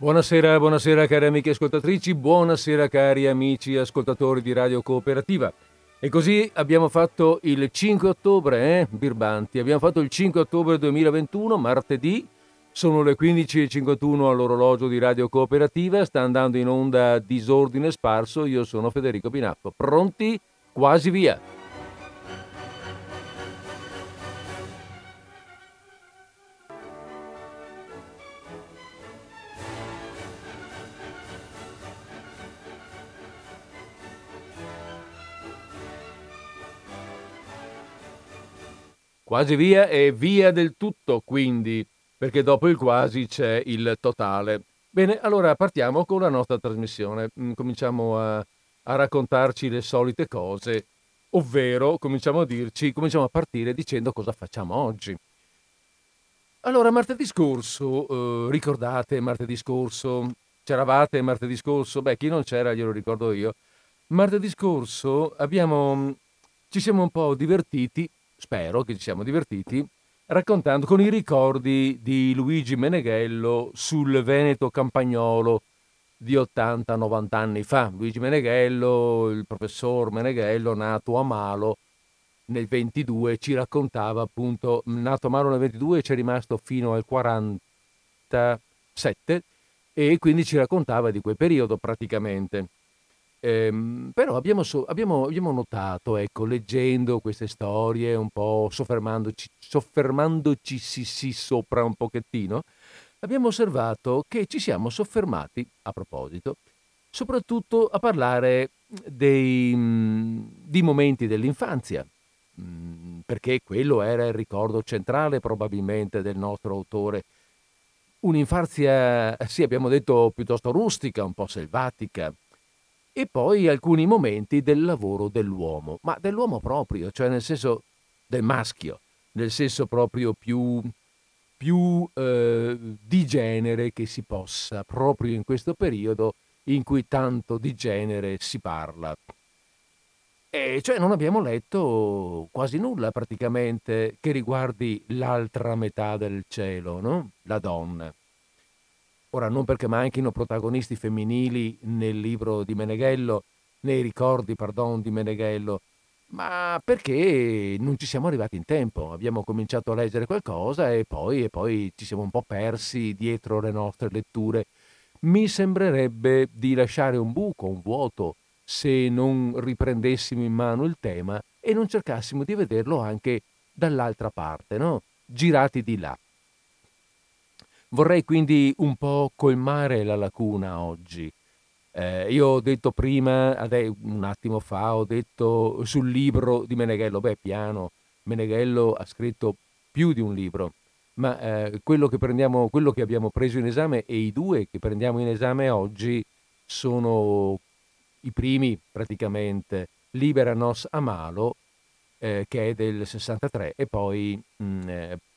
Buonasera cari amiche ascoltatrici, buonasera cari amici ascoltatori di Radio Cooperativa. E così abbiamo fatto il 5 ottobre, birbanti, abbiamo fatto il 5 ottobre 2021, martedì, sono le 15.51 all'orologio di Radio Cooperativa, sta andando in onda Disordine Sparso, io sono Federico Pinappo, pronti? Quasi via! Quasi via e via del tutto, quindi, perché dopo il quasi c'è il totale. Bene, allora partiamo con la nostra trasmissione. Cominciamo a raccontarci le solite cose, ovvero cominciamo a partire dicendo cosa facciamo oggi. Allora, martedì scorso, beh, chi non c'era glielo ricordo io. Martedì scorso ci siamo un po' divertiti. Spero che ci siamo divertiti raccontando con i ricordi di Luigi Meneghello sul Veneto campagnolo di 80-90 anni fa. Luigi Meneghello, il professor Meneghello, nato a Malo nel 22, ci raccontava appunto, nato a Malo nel 22 e c'è rimasto fino al 47 e quindi ci raccontava di quel periodo praticamente. Però abbiamo notato, ecco, leggendo queste storie, un po' soffermandoci sopra un pochettino, abbiamo osservato che ci siamo soffermati, a proposito, soprattutto a parlare di momenti dell'infanzia, perché quello era il ricordo centrale probabilmente del nostro autore. Un'infanzia, sì, abbiamo detto, piuttosto rustica, un po' selvatica, e poi alcuni momenti del lavoro dell'uomo, ma dell'uomo proprio, cioè nel senso del maschio, nel senso proprio più di genere che si possa, proprio in questo periodo in cui tanto di genere si parla. E cioè non abbiamo letto quasi nulla praticamente che riguardi l'altra metà del cielo, no? La donna. Ora, non perché manchino protagonisti femminili nei ricordi di Meneghello, ma perché non ci siamo arrivati in tempo. Abbiamo cominciato a leggere qualcosa e poi ci siamo un po' persi dietro le nostre letture. Mi sembrerebbe di lasciare un buco, un vuoto, se non riprendessimo in mano il tema e non cercassimo di vederlo anche dall'altra parte, no? Girati di là. Vorrei quindi un po' colmare la lacuna oggi. Io ho detto prima, un attimo fa, ho detto sul libro di Meneghello. Beh, piano, Meneghello ha scritto più di un libro, ma quello che abbiamo preso in esame e i due che prendiamo in esame oggi sono i primi praticamente, Libera nos a malo, che è del 63, e poi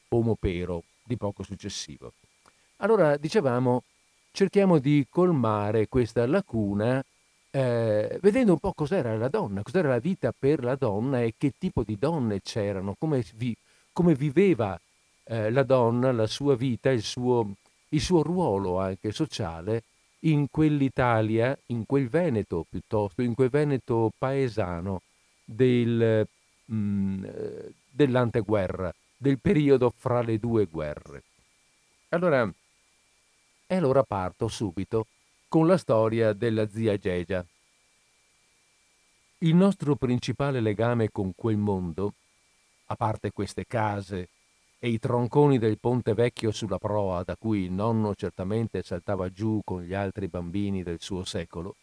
Pomo Pero, di poco successivo. Allora, dicevamo, cerchiamo di colmare questa lacuna vedendo un po' cos'era la donna, cos'era la vita per la donna e che tipo di donne c'erano, come viveva la donna, la sua vita, il suo ruolo anche sociale in quell'Italia, in quel Veneto piuttosto, in quel Veneto paesano dell'anteguerra, del periodo fra le due guerre. Allora parto subito con la storia della zia Gegia. Il nostro principale legame con quel mondo, a parte queste case e i tronconi del ponte vecchio sulla proa da cui il nonno certamente saltava giù con gli altri bambini del suo secolo,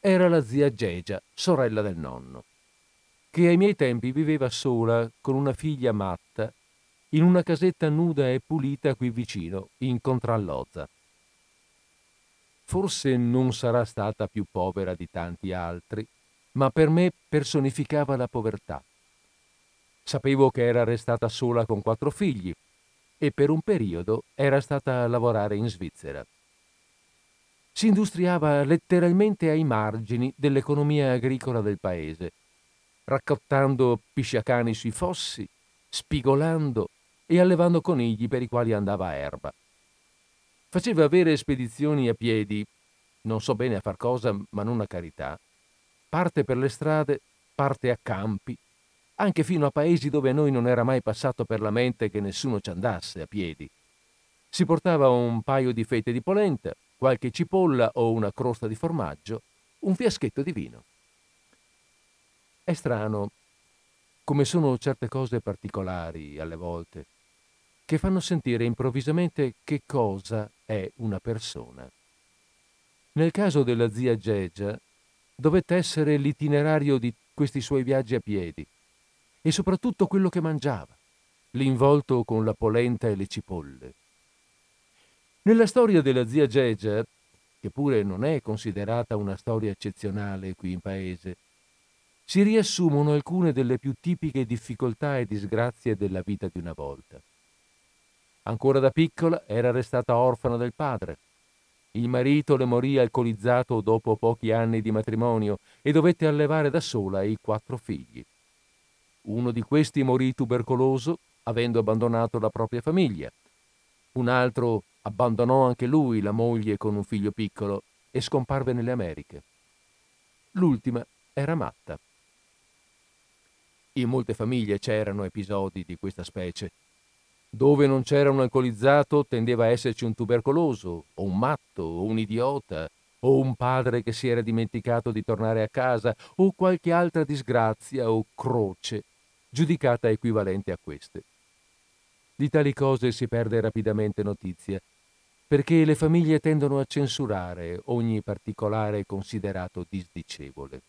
era la zia Gegia, sorella del nonno, che ai miei tempi viveva sola con una figlia matta in una casetta nuda e pulita qui vicino, in Contrallozza. Forse non sarà stata più povera di tanti altri, ma per me personificava la povertà. Sapevo che era restata sola con 4 figli e per un periodo era stata a lavorare in Svizzera. Si industriava letteralmente ai margini dell'economia agricola del paese, raccattando pisciacani sui fossi, spigolando e allevando conigli per i quali andava a erba. Faceva avere spedizioni a piedi, non so bene a far cosa, ma non a carità, parte per le strade, parte a campi, anche fino a paesi dove a noi non era mai passato per la mente che nessuno ci andasse a piedi. Si portava un paio di fette di polenta, qualche cipolla o una crosta di formaggio, un fiaschetto di vino. È strano come sono certe cose particolari alle volte, che fanno sentire improvvisamente che cosa è una persona. Nel caso della zia Gegia dovette essere l'itinerario di questi suoi viaggi a piedi e soprattutto quello che mangiava, l'involto con la polenta e le cipolle. Nella storia della zia Gegia, che pure non è considerata una storia eccezionale qui in paese, si riassumono alcune delle più tipiche difficoltà e disgrazie della vita di una volta. Ancora da piccola era restata orfana del padre. Il marito le morì alcolizzato dopo pochi anni di matrimonio e dovette allevare da sola i 4 figli. Uno di questi morì tubercoloso, avendo abbandonato la propria famiglia. Un altro abbandonò anche lui la moglie con un figlio piccolo e scomparve nelle Americhe. L'ultima era matta. In molte famiglie c'erano episodi di questa specie. Dove non c'era un alcolizzato tendeva a esserci un tubercoloso, o un matto, o un idiota, o un padre che si era dimenticato di tornare a casa, o qualche altra disgrazia o croce giudicata equivalente a queste. Di tali cose si perde rapidamente notizia, perché le famiglie tendono a censurare ogni particolare considerato disdicevole.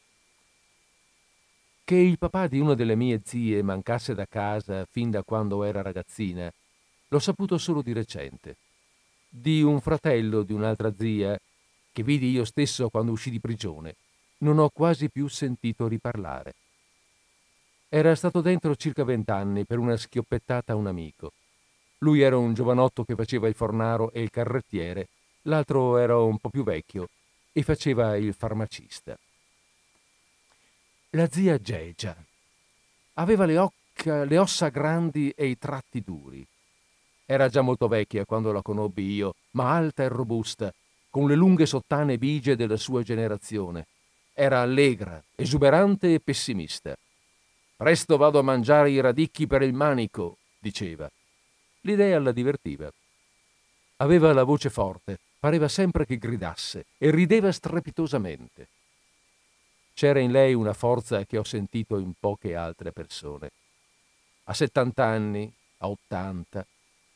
Che il papà di una delle mie zie mancasse da casa fin da quando era ragazzina, l'ho saputo solo di recente. Di un fratello di un'altra zia, che vidi io stesso quando uscì di prigione, non ho quasi più sentito riparlare. Era stato dentro circa 20 anni per una schioppettata a un amico. Lui era un giovanotto che faceva il fornaro e il carrettiere, l'altro era un po' più vecchio e faceva il farmacista. La zia Gegia aveva le ossa grandi e i tratti duri. Era già molto vecchia quando la conobbi io, ma alta e robusta, con le lunghe sottane bigie della sua generazione. Era allegra, esuberante e pessimista. «Presto vado a mangiare i radicchi per il manico», diceva. L'idea la divertiva. Aveva la voce forte, pareva sempre che gridasse e rideva strepitosamente. C'era in lei una forza che ho sentito in poche altre persone. A 70 anni, a 80,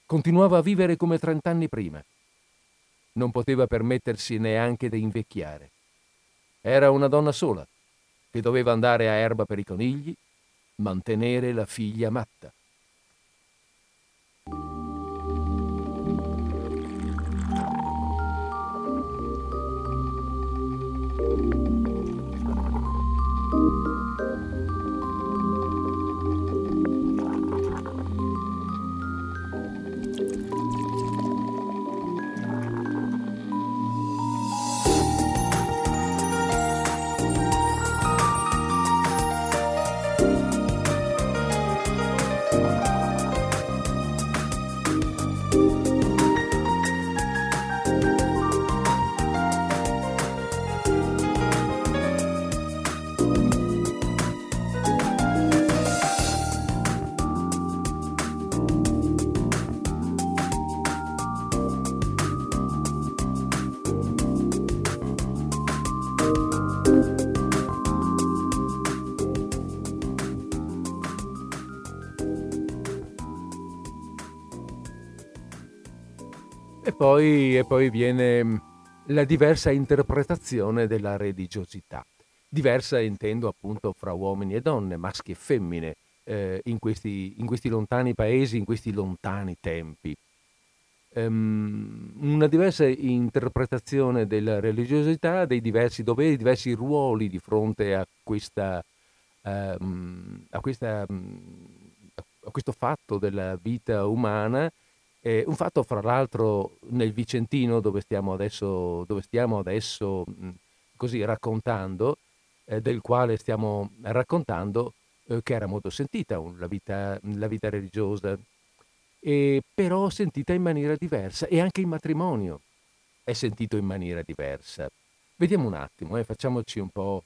continuava a vivere come 30 anni prima. Non poteva permettersi neanche di invecchiare. Era una donna sola, che doveva andare a erba per i conigli, mantenere la figlia matta. E poi viene la diversa interpretazione della religiosità. Diversa intendo appunto fra uomini e donne, maschi e femmine, in questi lontani paesi, in questi lontani tempi. Una diversa interpretazione della religiosità, dei diversi doveri, diversi ruoli di fronte a questo fatto della vita umana. Un fatto, fra l'altro, nel Vicentino, dove stiamo adesso così raccontando, del quale stiamo raccontando, che era molto sentita la vita religiosa. però sentita in maniera diversa, e anche il matrimonio è sentito in maniera diversa. Vediamo un attimo, facciamocelo un po'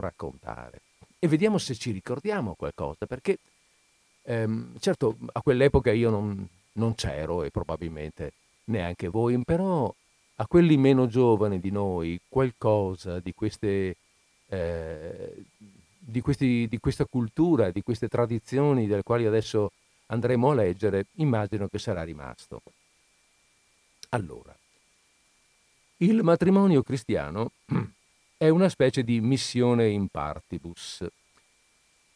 raccontare e vediamo se ci ricordiamo qualcosa, perché certo a quell'epoca io non c'ero e probabilmente neanche voi, però a quelli meno giovani di noi qualcosa di queste di questa cultura, di queste tradizioni delle quali adesso andremo a leggere, immagino che sarà rimasto. Allora, il matrimonio cristiano è una specie di missione in partibus.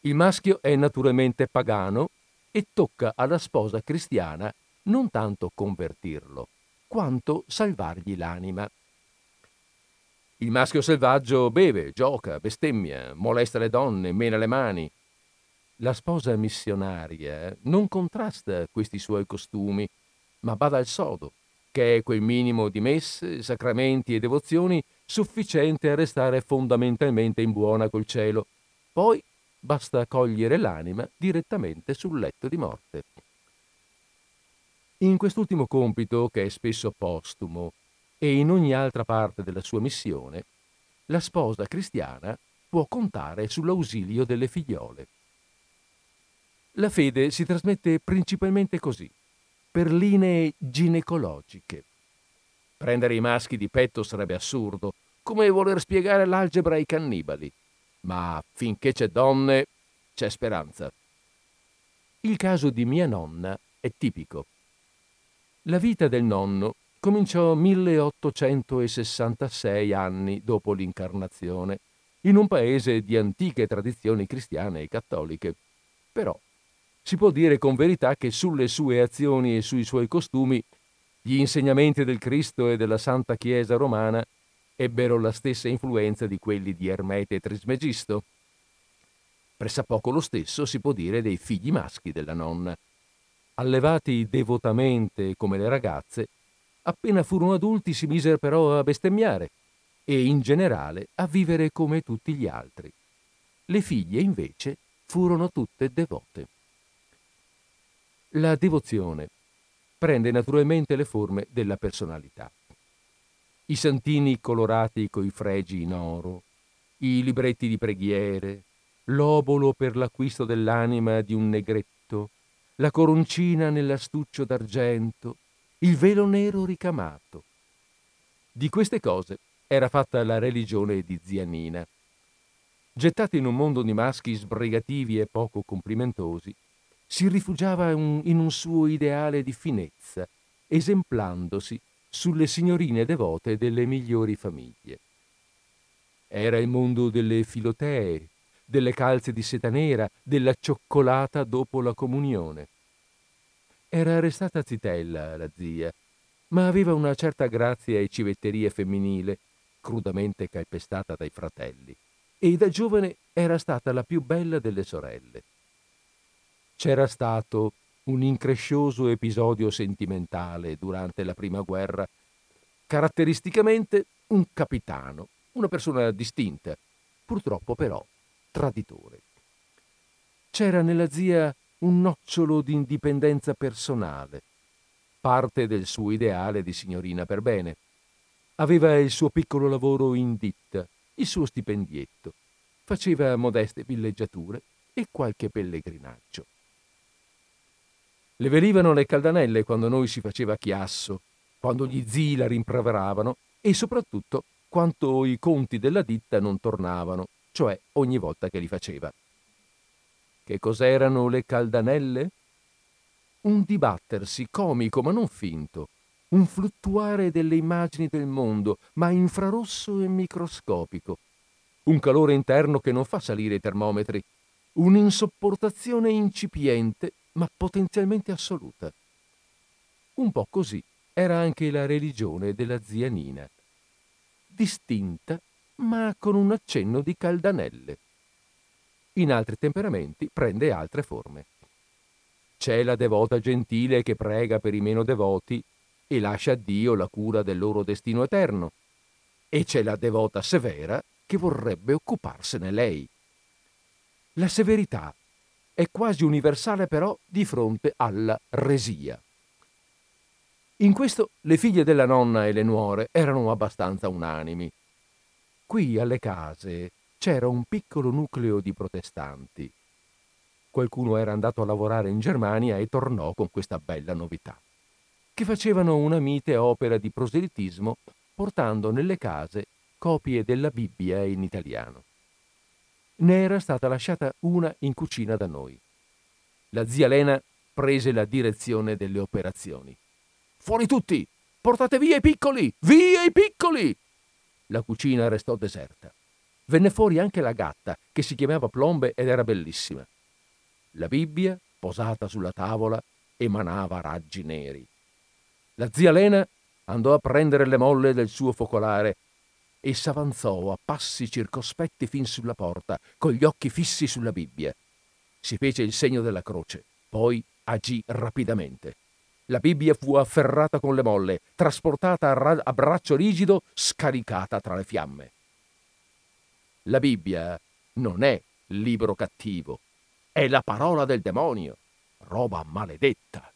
Il maschio è naturalmente pagano e tocca alla sposa cristiana non tanto convertirlo, quanto salvargli l'anima. Il maschio selvaggio beve, gioca, bestemmia, molesta le donne, mena le mani. La sposa missionaria non contrasta questi suoi costumi, ma bada al sodo, che è quel minimo di messe, sacramenti e devozioni sufficiente a restare fondamentalmente in buona col cielo. Poi basta cogliere l'anima direttamente sul letto di morte. In quest'ultimo compito, che è spesso postumo e in ogni altra parte della sua missione, la sposa cristiana può contare sull'ausilio delle figliole. La fede si trasmette principalmente così, per linee ginecologiche. Prendere i maschi di petto sarebbe assurdo, come voler spiegare l'algebra ai cannibali, ma finché c'è donne c'è speranza. Il caso di mia nonna è tipico. La vita del nonno cominciò 1866 anni dopo l'incarnazione, in un paese di antiche tradizioni cristiane e cattoliche. Però si può dire con verità che sulle sue azioni e sui suoi costumi gli insegnamenti del Cristo e della Santa Chiesa romana ebbero la stessa influenza di quelli di Ermete Trismegisto. Pressappoco lo stesso si può dire dei figli maschi della nonna. Allevati devotamente come le ragazze, appena furono adulti si misero però a bestemmiare e in generale a vivere come tutti gli altri. Le figlie invece furono tutte devote. La devozione prende naturalmente le forme della personalità. I santini colorati coi fregi in oro, i libretti di preghiere, l'obolo per l'acquisto dell'anima di un negretto, la coroncina nell'astuccio d'argento, il velo nero ricamato. Di queste cose era fatta la religione di zia Nina. Gettata in un mondo di maschi sbrigativi e poco complimentosi, si rifugiava in un suo ideale di finezza, esemplandosi sulle signorine devote delle migliori famiglie. Era il mondo delle filotee, delle calze di seta nera, della cioccolata dopo la comunione. Era restata zitella la zia, ma aveva una certa grazia e civetteria femminile, crudamente calpestata dai fratelli, e da giovane era stata la più bella delle sorelle. C'era stato un increscioso episodio sentimentale durante la prima guerra, caratteristicamente un capitano, una persona distinta, purtroppo però traditore. C'era nella zia un nocciolo di indipendenza personale, parte del suo ideale di signorina per bene. Aveva il suo piccolo lavoro in ditta, il suo stipendietto, faceva modeste villeggiature e qualche pellegrinaggio. Le venivano le caldanelle quando noi si faceva chiasso, quando gli zii la rimproveravano e soprattutto quanto i conti della ditta non tornavano, cioè ogni volta che li faceva. Che cos'erano le caldanelle? Un dibattersi comico ma non finto, un fluttuare delle immagini del mondo, ma infrarosso e microscopico, un calore interno che non fa salire i termometri, un'insopportazione incipiente ma potenzialmente assoluta. Un po' così era anche la religione della zia Nina, distinta ma con un accenno di caldanelle. In altri temperamenti prende altre forme. C'è la devota gentile che prega per i meno devoti e lascia a Dio la cura del loro destino eterno, e c'è la devota severa che vorrebbe occuparsene lei. La severità è quasi universale però di fronte alla resia. In questo le figlie della nonna e le nuore erano abbastanza unanimi. Qui alle case c'era un piccolo nucleo di protestanti. Qualcuno era andato a lavorare in Germania e tornò con questa bella novità, che facevano una mite opera di proselitismo portando nelle case copie della Bibbia in italiano. Ne era stata lasciata una in cucina da noi. La zia Lena prese la direzione delle operazioni. «Fuori tutti! Portate via i piccoli! Via i piccoli!» La cucina restò deserta. Venne fuori anche la gatta, che si chiamava Plombe ed era bellissima. La Bibbia, posata sulla tavola, emanava raggi neri. La zia Lena andò a prendere le molle del suo focolare e s'avanzò a passi circospetti fin sulla porta, con gli occhi fissi sulla Bibbia. Si fece il segno della croce, poi agì rapidamente. La Bibbia fu afferrata con le molle, trasportata a braccio rigido, scaricata tra le fiamme. La Bibbia non è libro cattivo. È la parola del demonio, roba maledetta.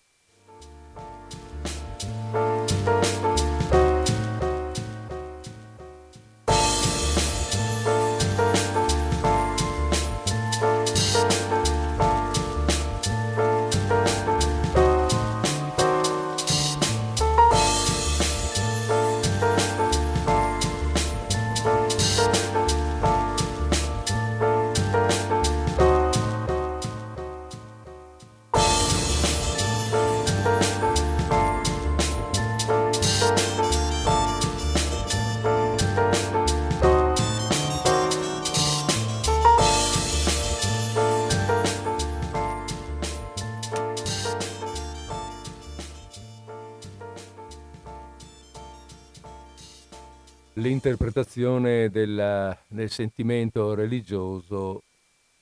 L'interpretazione del sentimento religioso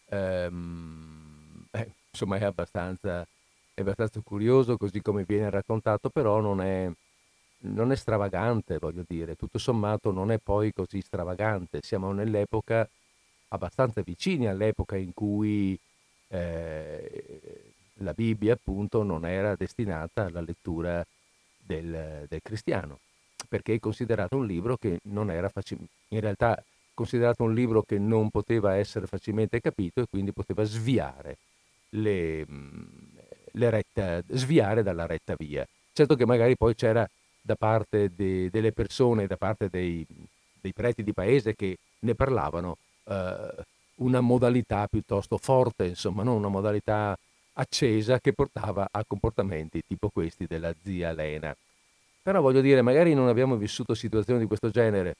insomma è abbastanza curioso così come viene raccontato, però non è stravagante, voglio dire, tutto sommato non è poi così stravagante. Siamo nell'epoca abbastanza vicini all'epoca in cui la Bibbia appunto non era destinata alla lettura del cristiano, perché è considerato un libro che non poteva essere facilmente capito e quindi poteva sviare sviare dalla retta via. Certo che magari poi c'era da parte delle persone, da parte dei preti di paese che ne parlavano, una modalità piuttosto forte, insomma, non una modalità accesa che portava a comportamenti tipo questi della zia Lena. Però voglio dire, magari non abbiamo vissuto situazioni di questo genere,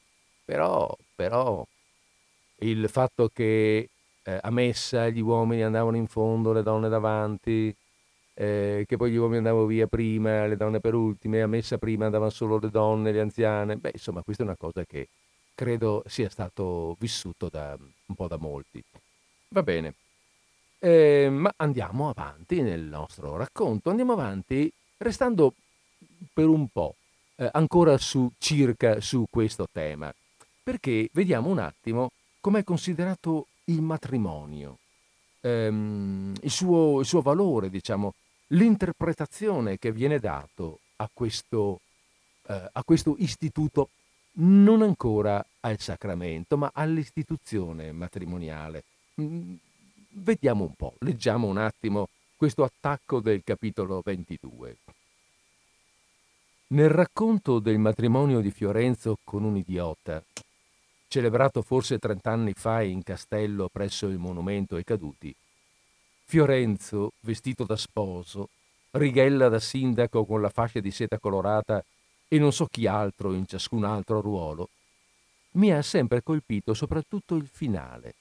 però il fatto che a messa gli uomini andavano in fondo, le donne davanti, che poi gli uomini andavano via prima, le donne per ultime, a messa prima andavano solo le donne, le anziane, beh insomma questa è una cosa che credo sia stato vissuto un po' da molti. Va bene, ma andiamo avanti nel nostro racconto, restando per un po' ancora circa su questo tema, perché vediamo un attimo com'è considerato il matrimonio, il suo valore, diciamo, l'interpretazione che viene dato a questo istituto, non ancora al sacramento, ma all'istituzione matrimoniale. Vediamo un po', leggiamo un attimo questo attacco del capitolo 22. Nel racconto del matrimonio di Fiorenzo con un idiota, celebrato forse 30 anni fa in castello presso il monumento ai caduti, Fiorenzo, vestito da sposo, Righella da sindaco con la fascia di seta colorata e non so chi altro in ciascun altro ruolo, mi ha sempre colpito soprattutto il finale,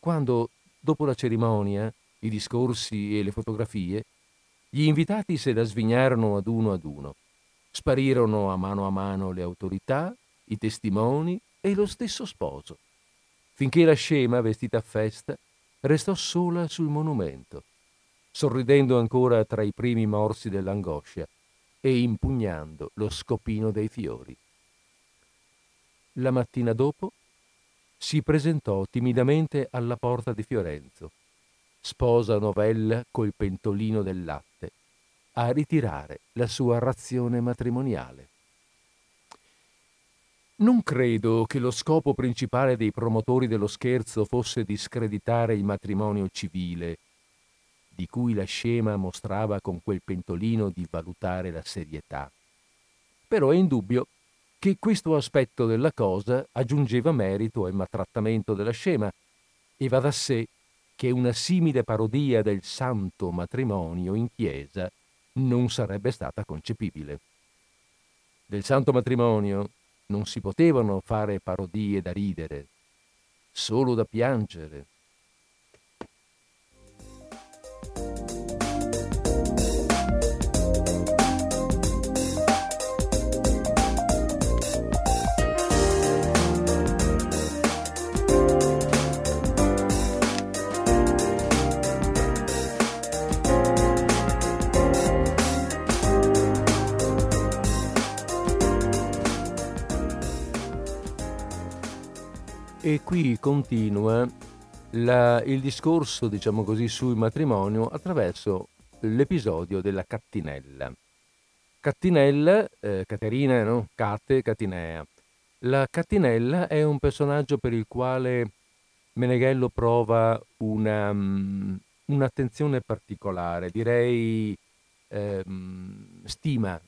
quando, dopo la cerimonia, i discorsi e le fotografie, gli invitati se la svignarono ad uno ad uno. Sparirono a mano le autorità, i testimoni e lo stesso sposo, finché la scema, vestita a festa, restò sola sul monumento, sorridendo ancora tra i primi morsi dell'angoscia e impugnando lo scopino dei fiori. La mattina dopo si presentò timidamente alla porta di Fiorenzo, sposa novella col pentolino del latte, a ritirare la sua razione matrimoniale. Non credo che lo scopo principale dei promotori dello scherzo fosse discreditare il matrimonio civile, di cui la scema mostrava con quel pentolino di valutare la serietà. Però è indubbio che questo aspetto della cosa aggiungeva merito al maltrattamento della scema, e va da sé che una simile parodia del santo matrimonio in chiesa non sarebbe stata concepibile. Del santo matrimonio non si potevano fare parodie da ridere, solo da piangere. E qui continua il discorso, diciamo così, sul matrimonio attraverso l'episodio della Cattinella. Cattinella, Caterina, no? Cate, Catinea. La Cattinella è un personaggio per il quale Meneghello prova un'attenzione particolare, direi stima,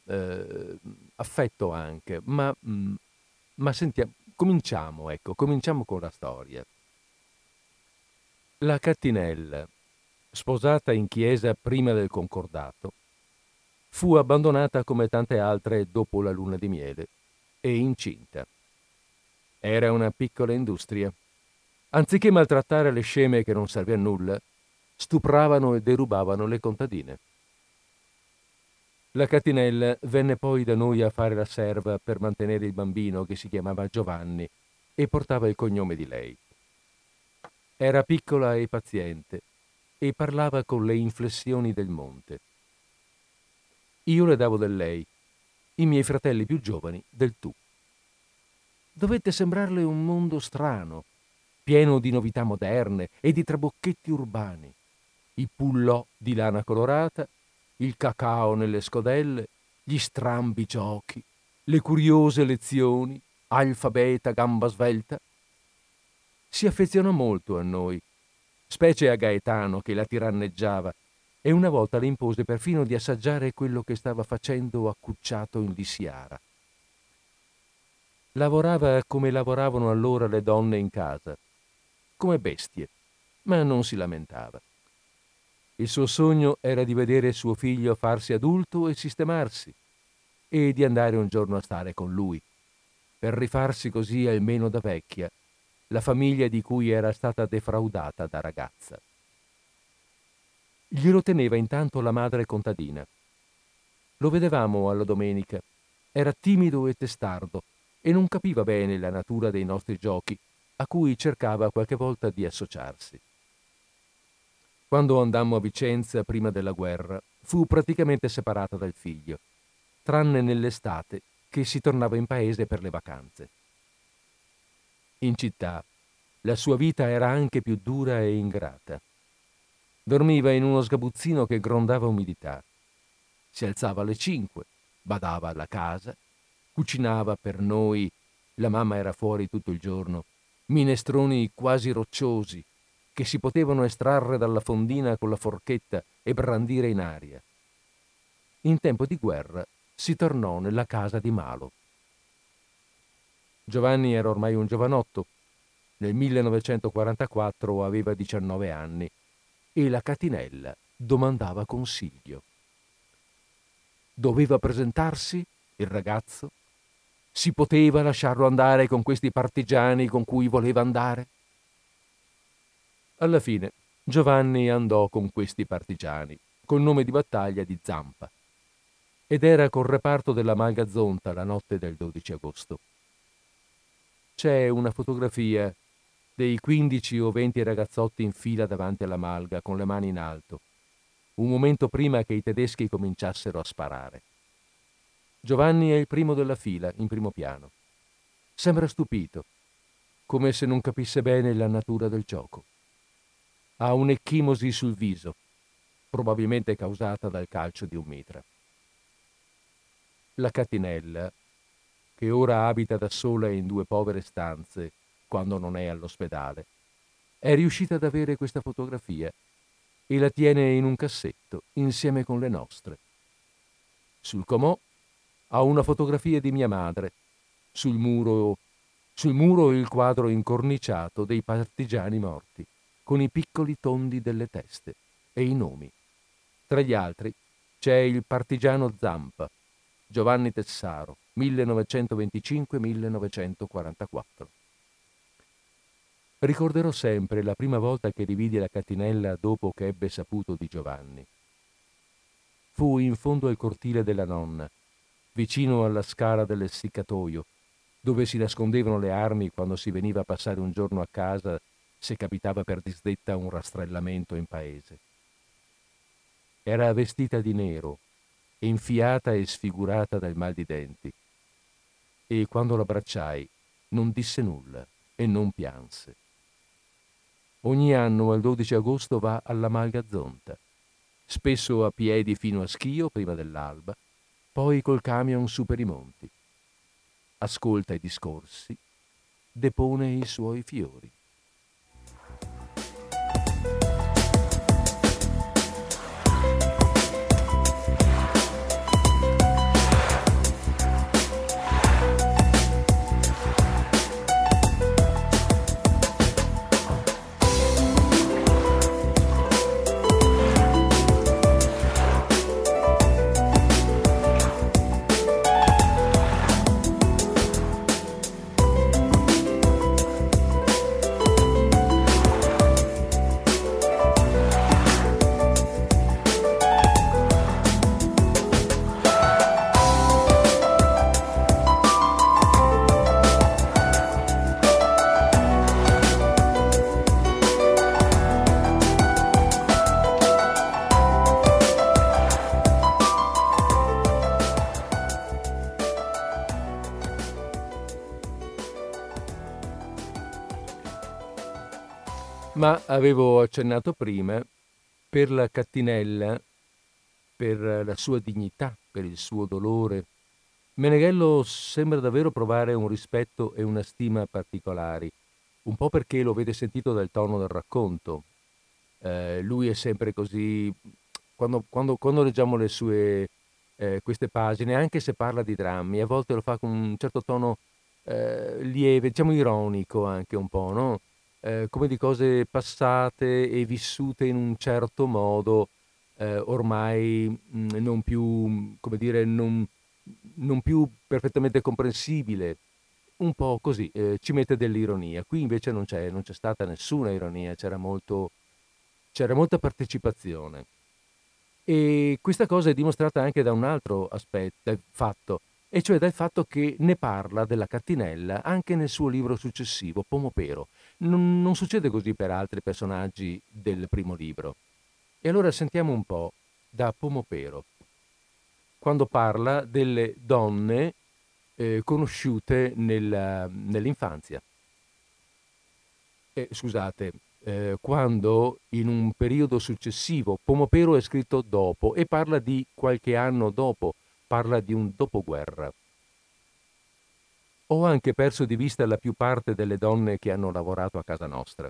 affetto anche, ma sentiamo. Cominciamo con la storia. La Cattinella, sposata in chiesa prima del concordato, fu abbandonata come tante altre dopo la luna di miele e incinta. Era una piccola industria. Anziché maltrattare le sceme che non serve a nulla, stupravano e derubavano le contadine. La Cattinella venne poi da noi a fare la serva per mantenere il bambino che si chiamava Giovanni e portava il cognome di lei. Era piccola e paziente e parlava con le inflessioni del monte. Io le davo del lei, i miei fratelli più giovani del tu. Dovette sembrarle un mondo strano, pieno di novità moderne e di trabocchetti urbani, i pullò di lana colorata, il cacao nelle scodelle, gli strambi giochi, le curiose lezioni, alfa, beta, gamba svelta. Si affezionò molto a noi, specie a Gaetano che la tiranneggiava, e una volta le impose perfino di assaggiare quello che stava facendo accucciato in lisiara. Lavorava come lavoravano allora le donne in casa, come bestie, ma non si lamentava. Il suo sogno era di vedere suo figlio farsi adulto e sistemarsi, e di andare un giorno a stare con lui, per rifarsi così almeno da vecchia la famiglia di cui era stata defraudata da ragazza. Glielo teneva intanto la madre contadina. Lo vedevamo alla domenica, era timido e testardo e non capiva bene la natura dei nostri giochi, a cui cercava qualche volta di associarsi. Quando andammo a Vicenza prima della guerra, fu praticamente separata dal figlio, tranne nell'estate che si tornava in paese per le vacanze. In città la sua vita era anche più dura e ingrata. Dormiva in uno sgabuzzino che grondava umidità. Si alzava alle 5, badava alla casa, cucinava per noi, la mamma era fuori tutto il giorno, minestroni quasi rocciosi, che si potevano estrarre dalla fondina con la forchetta e brandire in aria. In tempo di guerra si tornò nella casa di Malo. Giovanni era ormai un giovanotto. Nel 1944 aveva 19 anni e la Cattinella domandava consiglio. Doveva presentarsi il ragazzo? Si poteva lasciarlo andare con questi partigiani con cui voleva andare? Alla fine Giovanni andò con questi partigiani, col nome di battaglia di Zampa, ed era col reparto della Malga Zonta la notte del 12 agosto. C'è una fotografia dei 15 o 20 ragazzotti in fila davanti alla Malga con le mani in alto, un momento prima che i tedeschi cominciassero a sparare. Giovanni è il primo della fila, in primo piano. Sembra stupito, come se non capisse bene la natura del gioco. ha un'ecchimosi sul viso, probabilmente causata dal calcio di un mitra. La catinella, che ora abita da sola in due povere stanze quando non è all'ospedale, è riuscita ad avere questa fotografia e la tiene in un cassetto insieme con le nostre. Sul comò ha una fotografia di mia madre, sul muro il quadro incorniciato dei partigiani morti, con i piccoli tondi delle teste e i nomi. Tra gli altri c'è il partigiano Zampa, Giovanni Tessaro, 1925-1944. Ricorderò sempre la prima volta che rividi la catinella dopo che ebbe saputo di Giovanni. Fu in fondo al cortile della nonna, vicino alla scala dell'essiccatoio, dove si nascondevano le armi quando si veniva a passare un giorno a casa, se capitava per disdetta un rastrellamento in paese. Era vestita di nero, infiata e sfigurata dal mal di denti, e quando l'abbracciai non disse nulla e non pianse. Ogni anno al 12 agosto va alla Malga Zonta, spesso a piedi fino a Schio prima dell'alba, poi col camion su per i monti. Ascolta i discorsi, depone i suoi fiori. Ma avevo accennato prima, per la catinella, per la sua dignità, per il suo dolore, Meneghello sembra davvero provare un rispetto e una stima particolari, un po' perché lo vede sentito dal tono del racconto. Lui è sempre così, quando leggiamo le sue queste pagine, anche se parla di drammi, a volte lo fa con un certo tono lieve, diciamo ironico anche un po', no? Come di cose passate e vissute in un certo modo, ormai non più, come dire, non più perfettamente comprensibile, un po' così, ci mette dell'ironia. Qui invece non c'è stata nessuna ironia, c'era molta partecipazione. E questa cosa è dimostrata anche da un altro aspetto, fatto, e cioè dal fatto che ne parla della catinella anche nel suo libro successivo, Pomo Pero. Non succede così per altri personaggi del primo libro. E allora sentiamo un po' da Pomo Pero, quando parla delle donne conosciute nell'infanzia. Quando in un periodo successivo, Pomo Pero è scritto dopo e parla di qualche anno dopo, parla di un dopoguerra. Ho anche perso di vista la più parte delle donne che hanno lavorato a casa nostra.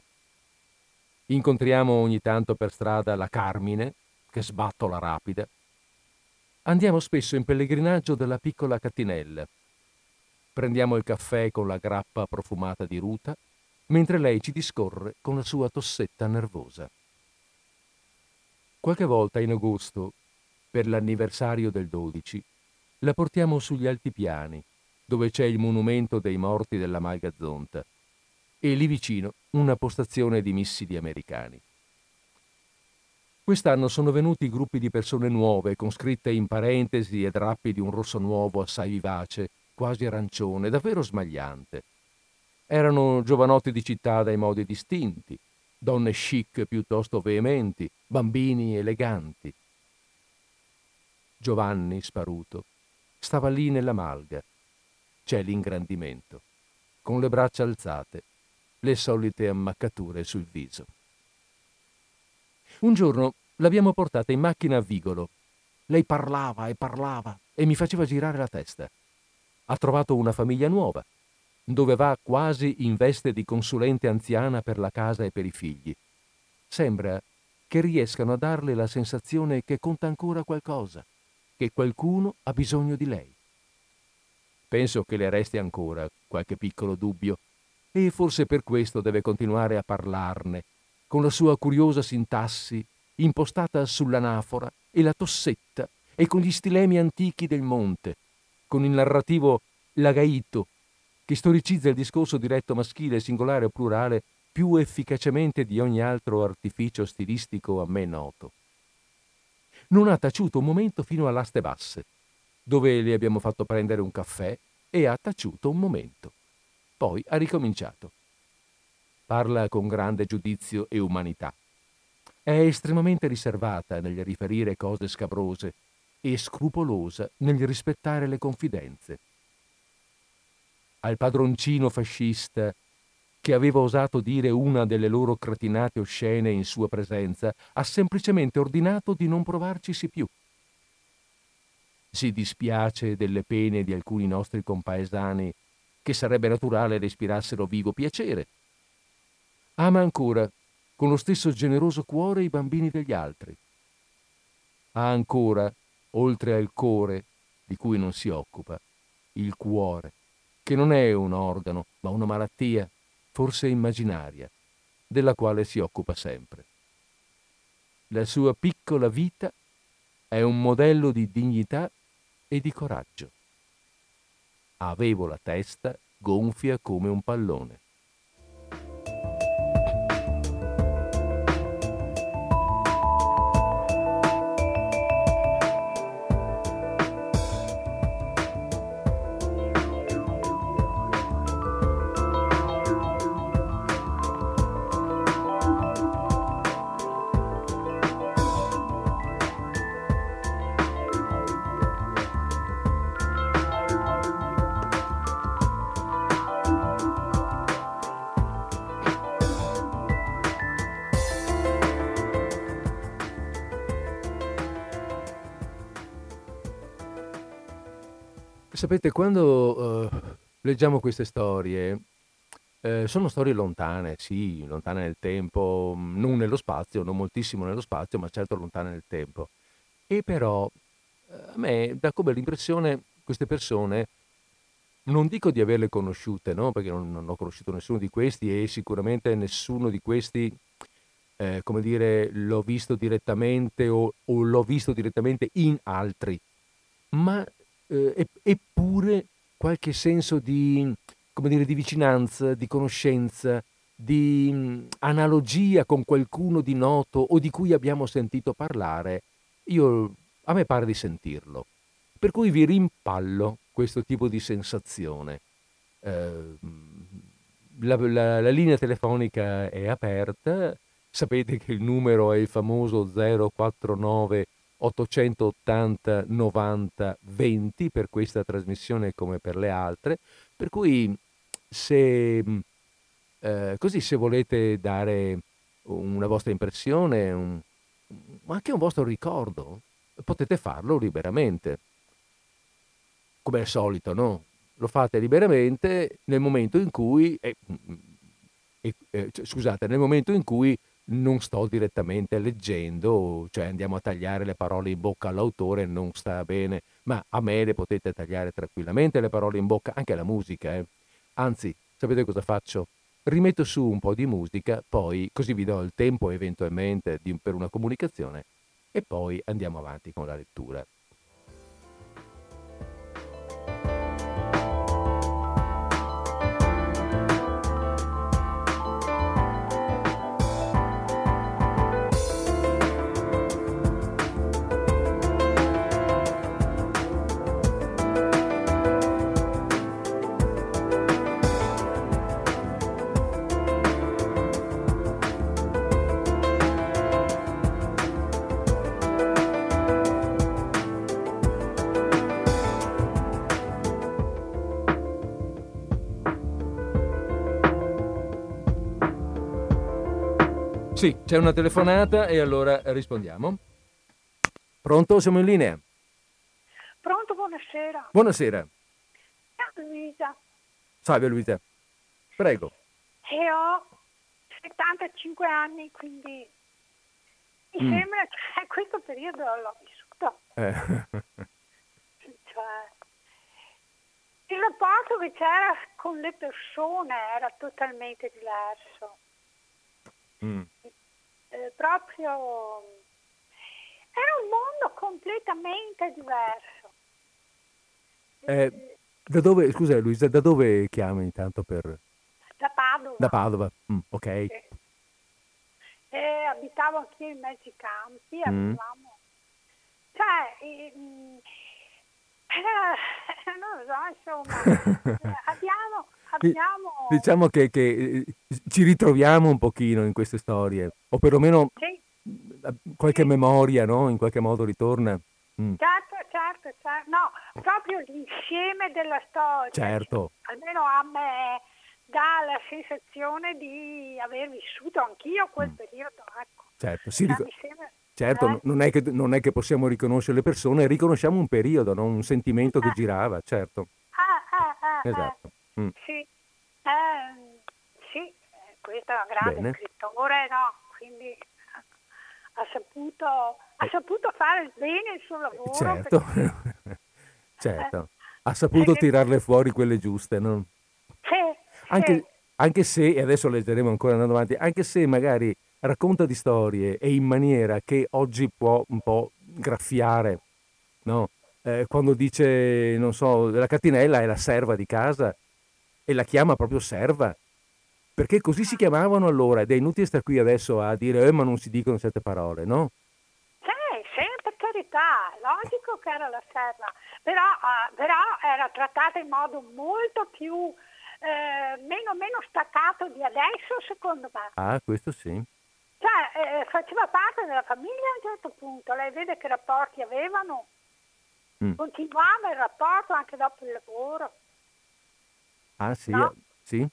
Incontriamo ogni tanto per strada la Carmine, che sbattola rapida. Andiamo spesso in pellegrinaggio della piccola catinella. Prendiamo il caffè con la grappa profumata di ruta, mentre lei ci discorre con la sua tossetta nervosa. Qualche volta in agosto, per l'anniversario del 12, la portiamo sugli altipiani, dove c'è il monumento dei morti della Malga Zonta, e lì vicino una postazione di missili americani. Quest'anno sono venuti gruppi di persone nuove, con scritte in parentesi e drappi di un rosso nuovo assai vivace, quasi arancione, davvero smagliante. Erano giovanotti di città dai modi distinti, donne chic piuttosto veementi, bambini eleganti. Giovanni, sparuto, stava lì nella malga. C'è l'ingrandimento, con le braccia alzate, le solite ammaccature sul viso. Un giorno l'abbiamo portata in macchina a Vigolo. Lei parlava e mi faceva girare la testa. Ha trovato una famiglia nuova, dove va quasi in veste di consulente anziana per la casa e per i figli. Sembra che riescano a darle la sensazione che conta ancora qualcosa, che qualcuno ha bisogno di lei. Penso che le resti ancora qualche piccolo dubbio e forse per questo deve continuare a parlarne, con la sua curiosa sintassi impostata sull'anafora e la tossetta e con gli stilemi antichi del monte, con il narrativo lagaito che storicizza il discorso diretto maschile, singolare o plurale più efficacemente di ogni altro artificio stilistico a me noto. Non ha taciuto un momento fino all'Aste Basse, dove le abbiamo fatto prendere un caffè, e ha taciuto un momento. Poi ha ricominciato. Parla con grande giudizio e umanità. È estremamente riservata nel riferire cose scabrose e scrupolosa nel rispettare le confidenze. Al padroncino fascista, che aveva osato dire una delle loro cretinate oscene in sua presenza, ha semplicemente ordinato di non provarcisi più. Si dispiace delle pene di alcuni nostri compaesani, che sarebbe naturale le ispirassero vivo piacere. Ama ancora, con lo stesso generoso cuore, i bambini degli altri. Ha ancora, oltre al core, di cui non si occupa, il cuore, che non è un organo, ma una malattia, forse immaginaria, della quale si occupa sempre. La sua piccola vita è un modello di dignità e di coraggio. Avevo la testa gonfia come un pallone. Sapete, quando leggiamo queste storie, sono storie lontane, sì, lontane nel tempo, non nello spazio, non moltissimo nello spazio, ma certo lontane nel tempo. E però a me dà come l'impressione queste persone, non dico di averle conosciute, no? Perché non ho conosciuto nessuno di questi e sicuramente nessuno di questi, come dire, l'ho visto direttamente o l'ho visto direttamente in altri, ma eppure qualche senso di, come dire, di vicinanza, di conoscenza, di analogia con qualcuno di noto o di cui abbiamo sentito parlare, a me pare di sentirlo. Per cui vi rimpallo questo tipo di sensazione. La linea telefonica è aperta, sapete che il numero è il famoso 049 880 90 20 per questa trasmissione come per le altre, per cui se così, se volete dare una vostra impressione, anche un vostro ricordo, potete farlo liberamente, come al solito, no? Lo fate liberamente nel momento in cui nel momento in cui non sto direttamente leggendo, cioè andiamo a tagliare le parole in bocca all'autore, non sta bene, ma a me le potete tagliare tranquillamente le parole in bocca, anche alla musica. Anzi, sapete cosa faccio? Rimetto su un po' di musica, poi così vi do il tempo eventualmente per una comunicazione e poi andiamo avanti con la lettura. Sì, c'è una telefonata e allora rispondiamo. Pronto? Siamo in linea. Pronto, buonasera. Buonasera. Ciao Luisa. Salve Luisa. Prego. E ho 75 anni, quindi mi sembra che questo periodo l'ho vissuto. Cioè, il rapporto che c'era con le persone era totalmente diverso. Proprio era un mondo completamente diverso. Da dove, scusa Luisa, da dove chiami intanto per... Da Padova. Da Padova, ok. Sì. E abitavo anche in mezzo ai campi, avevamo... Cioè, non lo so, insomma, abbiamo... Diciamo che ci ritroviamo un pochino in queste storie, o perlomeno sì. Qualche sì. memoria, no? In qualche modo ritorna. Certo. No, proprio l'insieme della storia. Certo. Almeno a me... dà la sensazione di aver vissuto anch'io quel periodo, ecco. Certo, sì, certo. Non è che possiamo riconoscere le persone, riconosciamo un periodo, no? Un sentimento che girava, certo. Esatto. Sì. Sì, questo è un grande Bene. Scrittore, no? Quindi ha saputo fare bene il suo lavoro. Certo, perché... certo. Ha saputo tirarle fuori quelle giuste, no? Sì. Anche se, e adesso leggeremo ancora andando avanti, anche se magari racconta di storie e in maniera che oggi può un po' graffiare, no? Quando dice, non so, la catinella è la serva di casa e la chiama proprio serva, perché così si chiamavano allora ed è inutile stare qui adesso a dire ma non si dicono certe parole, no? Sì, per carità, logico che era la serva, però era trattata in modo molto più... meno staccato di adesso, secondo me. Ah, questo sì. Cioè, faceva parte della famiglia a un certo punto, lei vede che rapporti avevano, continuava il rapporto anche dopo il lavoro. Ah, sì, no? Sì,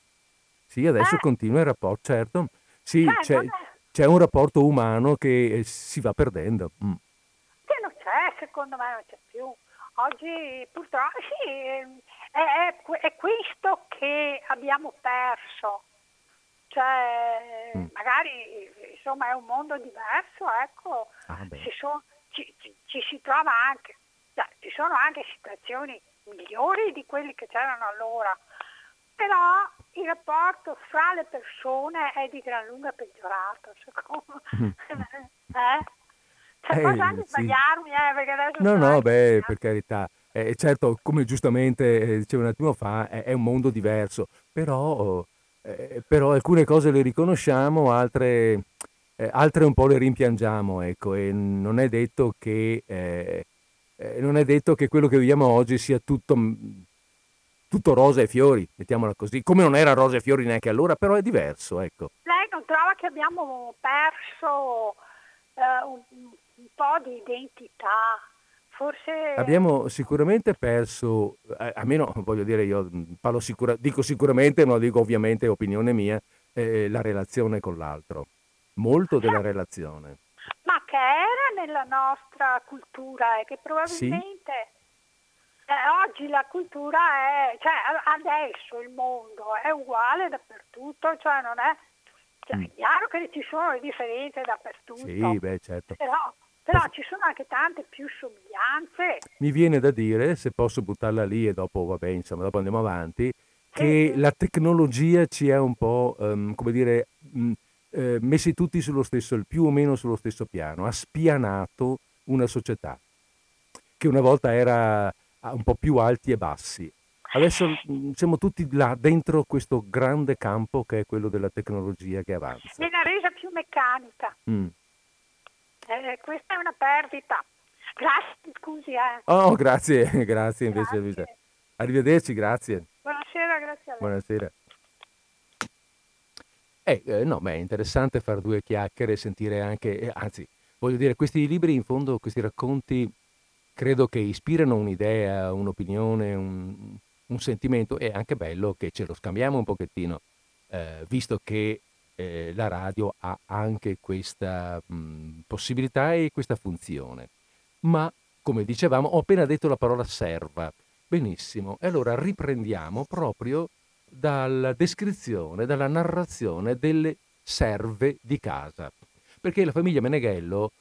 adesso continua il rapporto, certo. Sì, c'è un rapporto umano che si va perdendo. Che non c'è, secondo me non c'è più. Oggi purtroppo sì, è questo che abbiamo perso, cioè magari insomma è un mondo diverso, ecco, ci si trova anche, cioè, ci sono anche situazioni migliori di quelle che c'erano allora, però il rapporto fra le persone è di gran lunga peggiorato, secondo me. Cioè, posso anche sbagliarmi, perché adesso... No, beh, per carità. Certo, come giustamente dicevo un attimo fa, è un mondo diverso, però alcune cose le riconosciamo, altre un po' le rimpiangiamo, ecco, e non è detto che quello che viviamo oggi sia tutto rosa e fiori, mettiamola così, come non era rosa e fiori neanche allora, però è diverso, ecco. Lei non trova che abbiamo perso... un po' di identità, forse abbiamo sicuramente perso, almeno voglio dire, io parlo dico sicuramente, non dico ovviamente, opinione mia, la relazione con l'altro, molto della relazione, ma che era nella nostra cultura e che probabilmente oggi la cultura è, cioè adesso il mondo è uguale dappertutto, cioè non è... Cioè, è chiaro che ci sono le differenze dappertutto, sì, beh, certo. però ci sono anche tante più somiglianze. Mi viene da dire, se posso buttarla lì e dopo vabbè, insomma, dopo andiamo avanti, che la tecnologia ci ha un po', messi tutti sullo stesso, più o meno sullo stesso piano, ha spianato una società che una volta era un po' più alti e bassi. Adesso siamo tutti là, dentro questo grande campo che è quello della tecnologia che avanza. Viene resa più meccanica. Questa è una perdita. Grazie, scusi. Oh, grazie invece Luisa. Arrivederci, grazie. Buonasera, grazie a lei. Buonasera. No, ma è interessante far due chiacchiere e sentire anche, anzi, voglio dire, questi libri in fondo, questi racconti, credo che ispirano un'idea, un'opinione, un sentimento, è anche bello che ce lo scambiamo un pochettino, visto che la radio ha anche questa possibilità e questa funzione. Ma, come dicevamo, ho appena detto la parola serva. Benissimo, e allora riprendiamo proprio dalla descrizione, dalla narrazione delle serve di casa. Perché la famiglia Meneghello,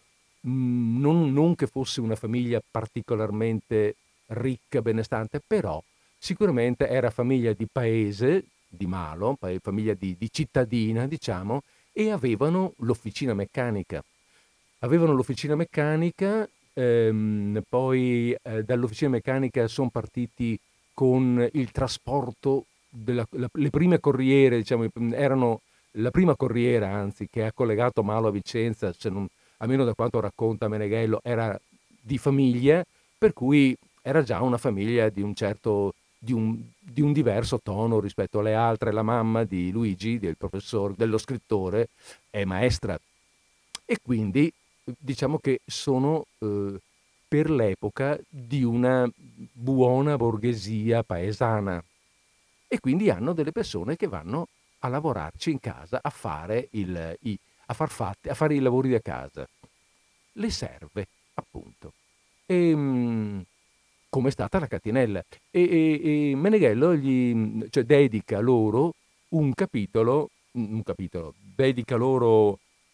non che fosse una famiglia particolarmente ricca, benestante, però sicuramente era famiglia di paese, di Malo, famiglia di cittadina, diciamo, e avevano l'officina meccanica. Avevano l'officina meccanica, poi dall'officina meccanica sono partiti con il trasporto, le prime corriere, diciamo, erano la prima corriera, anzi, che ha collegato Malo a Vicenza, cioè non, almeno da quanto racconta Meneghello, era di famiglia, per cui era già una famiglia di un certo... Di un diverso tono rispetto alle altre. La mamma di Luigi, del professore, dello scrittore, è maestra, e quindi diciamo che sono per l'epoca di una buona borghesia paesana, e quindi hanno delle persone che vanno a lavorarci in casa, a fare i lavori da casa, le serve, appunto. Come è stata la catinella. E Meneghello dedica loro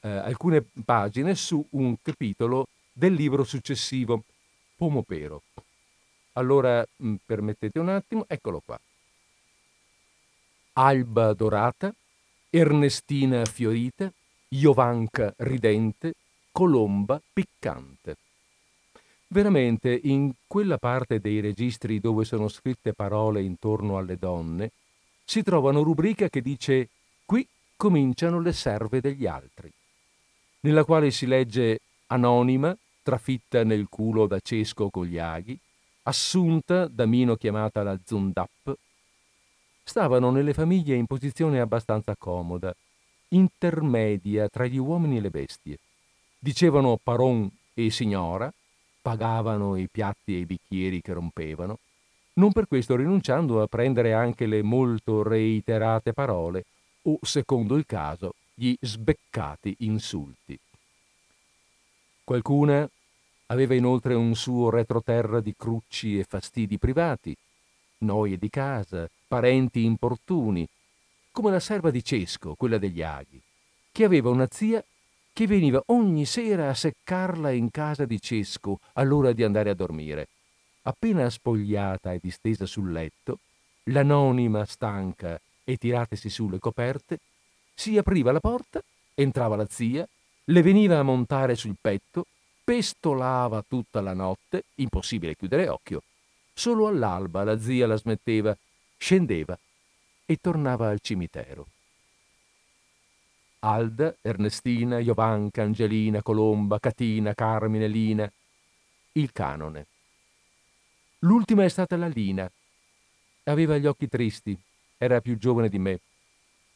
alcune pagine su un capitolo del libro successivo, Pomo Pero. Allora, permettete un attimo, eccolo qua. Alba dorata, Ernestina fiorita, Jovanca ridente, Colomba piccante. Veramente, in quella parte dei registri dove sono scritte parole intorno alle donne, si trova una rubrica che dice «Qui cominciano le serve degli altri», nella quale si legge «Anonima, trafitta nel culo da Cesco Cogliaghi, Assunta, da Mino chiamata la Zundap». Stavano nelle famiglie in posizione abbastanza comoda, intermedia tra gli uomini e le bestie. Dicevano «paron» e «signora», pagavano i piatti e i bicchieri che rompevano, non per questo rinunciando a prendere anche le molto reiterate parole o, secondo il caso, gli sbeccati insulti. Qualcuna aveva inoltre un suo retroterra di crucci e fastidi privati, noie di casa, parenti importuni, come la serva di Cesco, quella degli Aghi, che aveva una zia che veniva ogni sera a seccarla in casa di Cesco all'ora di andare a dormire. Appena spogliata e distesa sul letto, l'anonima, stanca e tiratesi sulle coperte, si apriva la porta, entrava la zia, le veniva a montare sul petto, pestolava tutta la notte, impossibile chiudere occhio. Solo all'alba la zia la smetteva, scendeva e tornava al cimitero. Alda, Ernestina, Jovanca, Angelina, Colomba, Catina, Carmine, Lina, il canone. L'ultima è stata la Lina. Aveva gli occhi tristi, era più giovane di me.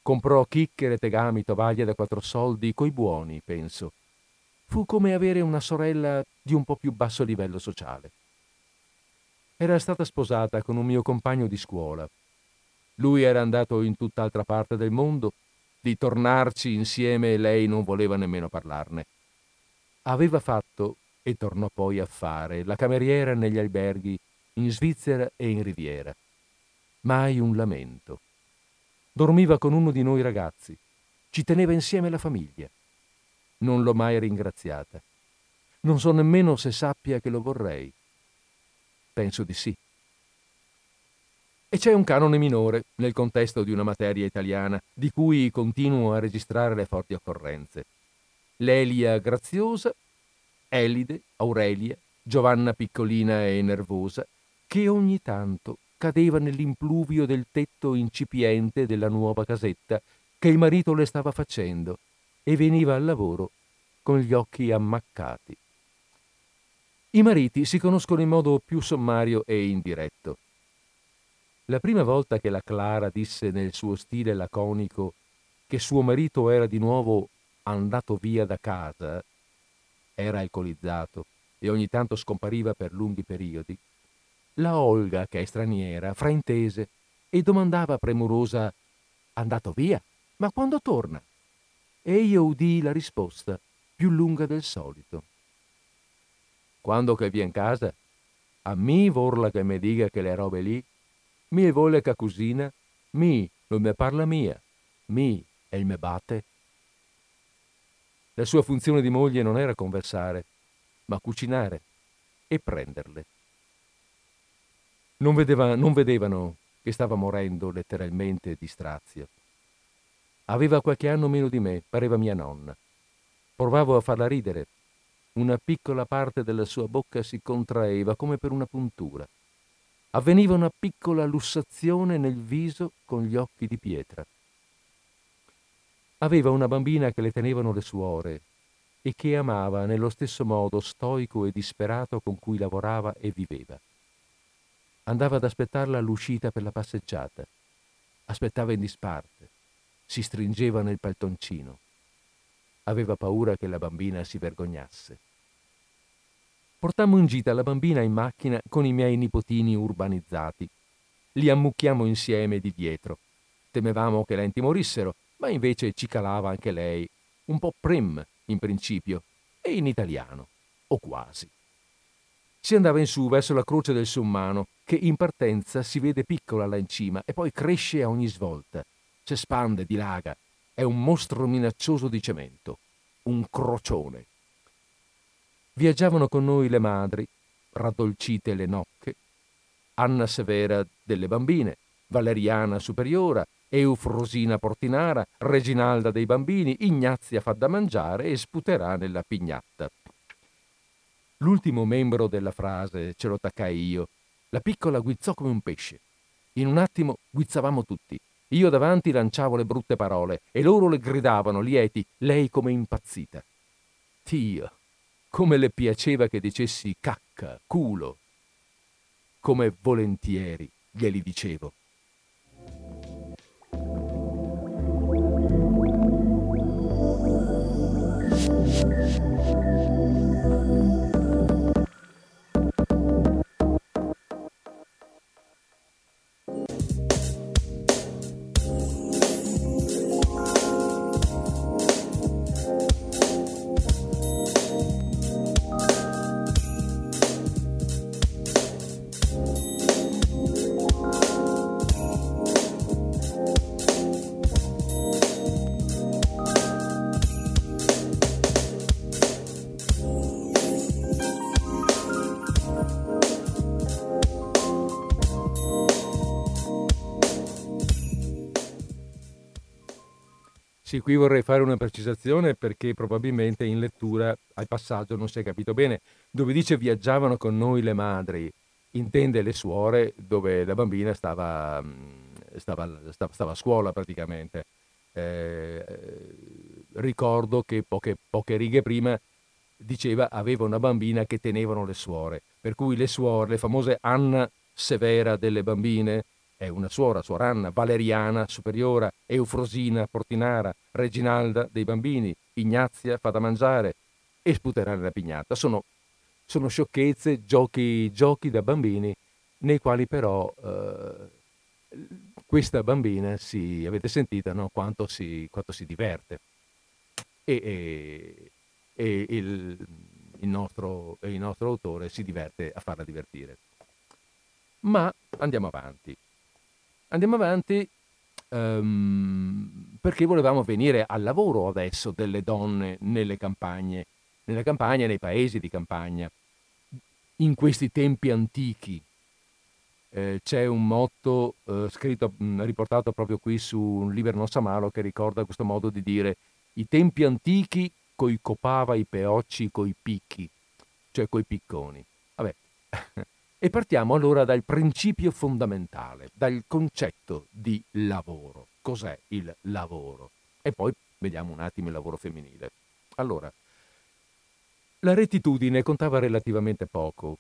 Comprò chicchere, tegami, tovaglie da 4 soldi, coi buoni, penso. Fu come avere una sorella di un po' più basso livello sociale. Era stata sposata con un mio compagno di scuola. Lui era andato in tutt'altra parte del mondo. Di tornarci insieme lei non voleva nemmeno parlarne. Aveva fatto, e tornò poi a fare, la cameriera negli alberghi in Svizzera e in Riviera. Mai un lamento. Dormiva con uno di noi ragazzi. Ci teneva insieme la famiglia. Non l'ho mai ringraziata. Non so nemmeno se sappia che lo vorrei. Penso di sì. E c'è un canone minore nel contesto di una materia italiana di cui continuo a registrare le forti occorrenze. Lelia Graziosa, Elide, Aurelia, Giovanna piccolina e nervosa, che ogni tanto cadeva nell'impluvio del tetto incipiente della nuova casetta che il marito le stava facendo, e veniva al lavoro con gli occhi ammaccati. I mariti si conoscono in modo più sommario e indiretto. La prima volta che la Clara disse nel suo stile laconico che suo marito era di nuovo andato via da casa, era alcolizzato e ogni tanto scompariva per lunghi periodi, la Olga, che è straniera, fraintese e domandava premurosa: «Andato via? Ma quando torna? e io udii la risposta più lunga del solito. Quando che vien casa, a mi vorla che me diga che le robe lì, mi e vole che cusina, mi non me parla mia, mi e il me batte. La sua funzione di moglie non era conversare, ma cucinare e prenderle. Non vedevano che stava morendo letteralmente di strazio. Aveva qualche anno meno di me, pareva mia nonna. Provavo a farla ridere. Una piccola parte della sua bocca si contraeva come per una puntura. Avveniva una piccola lussazione nel viso con gli occhi di pietra. Aveva una bambina che le tenevano le suore e che amava nello stesso modo stoico e disperato con cui lavorava e viveva. Andava ad aspettarla all'uscita per la passeggiata. Aspettava in disparte. Si stringeva nel paltoncino. Aveva paura che la bambina si vergognasse. Portammo in gita la bambina in macchina con i miei nipotini urbanizzati. Li ammucchiamo insieme di dietro. Temevamo che la intimorissero, ma invece ci calava anche lei, un po' prim in principio, e in italiano, o quasi. Si andava in su verso la croce del Sommano, che in partenza si vede piccola là in cima e poi cresce a ogni svolta, si espande, dilaga, è un mostro minaccioso di cemento, un crocione. Viaggiavano con noi le madri, raddolcite le nocche, Anna Severa delle bambine, Valeriana Superiora, Eufrosina Portinara, Reginalda dei bambini, Ignazia fa da mangiare e sputerà nella pignatta. L'ultimo membro della frase ce lo taccai io. La piccola guizzò come un pesce. In un attimo guizzavamo tutti. Io davanti lanciavo le brutte parole e loro le gridavano, lieti, lei come impazzita. Dio, come le piaceva che dicessi cacca, culo. Come volentieri glieli dicevo. Sì, qui vorrei fare una precisazione perché probabilmente in lettura al passaggio non si è capito bene. Dove dice viaggiavano con noi le madri, intende le suore dove la bambina stava a scuola praticamente. Ricordo che poche righe prima diceva aveva una bambina che tenevano le suore, per cui le suore, le famose Anna Severa delle bambine, è una suora, suor Anna, Valeriana Superiora, Eufrosina Portinara, Reginalda dei bambini, Ignazia fa da mangiare e sputerà nella pignata. Sono sciocchezze, giochi da bambini, nei quali però questa bambina, avete sentito, no? quanto si diverte. E il nostro autore si diverte a farla divertire. Ma andiamo avanti. Perché volevamo venire al lavoro adesso delle donne nelle campagne, nei paesi di campagna. In questi tempi antichi c'è un motto scritto, riportato proprio qui su Libera nos a malo, che ricorda questo modo di dire: i tempi antichi coi copava i peocci coi picchi, cioè coi picconi. Vabbè. E partiamo allora dal principio fondamentale, dal concetto di lavoro. Cos'è il lavoro? E poi vediamo un attimo il lavoro femminile. Allora, la rettitudine contava relativamente poco.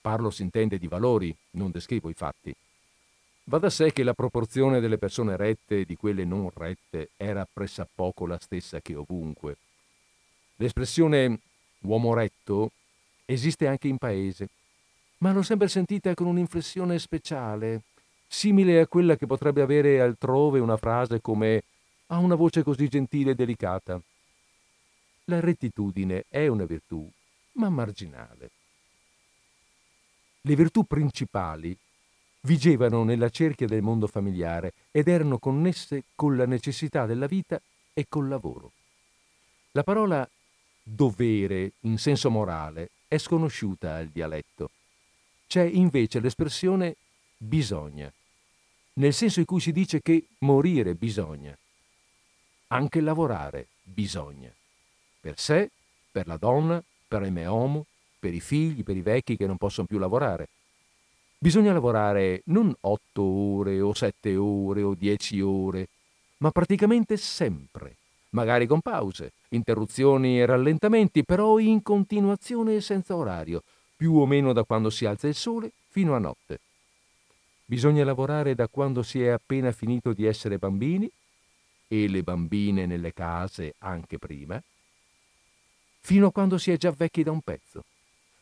Parlo si intende di valori, non descrivo i fatti. Va da sé che la proporzione delle persone rette e di quelle non rette era pressappoco la stessa che ovunque. L'espressione uomo retto esiste anche in paese, ma l'ho sempre sentita con un'inflessione speciale, simile a quella che potrebbe avere altrove una frase come ha una voce così gentile e delicata. La rettitudine è una virtù, ma marginale. Le virtù principali vigevano nella cerchia del mondo familiare ed erano connesse con la necessità della vita e col lavoro. La parola dovere, in senso morale, è sconosciuta al dialetto. C'è invece l'espressione bisogna, nel senso in cui si dice che morire bisogna, anche lavorare bisogna, per sé, per la donna, per il meomo, per i figli, per i vecchi che non possono più lavorare. Bisogna lavorare non 8 ore o 7 ore o 10 ore, ma praticamente sempre, magari con pause, interruzioni e rallentamenti, però in continuazione e senza orario, più o meno da quando si alza il sole fino a notte. Bisogna lavorare da quando si è appena finito di essere bambini, e le bambine nelle case anche prima, fino a quando si è già vecchi da un pezzo.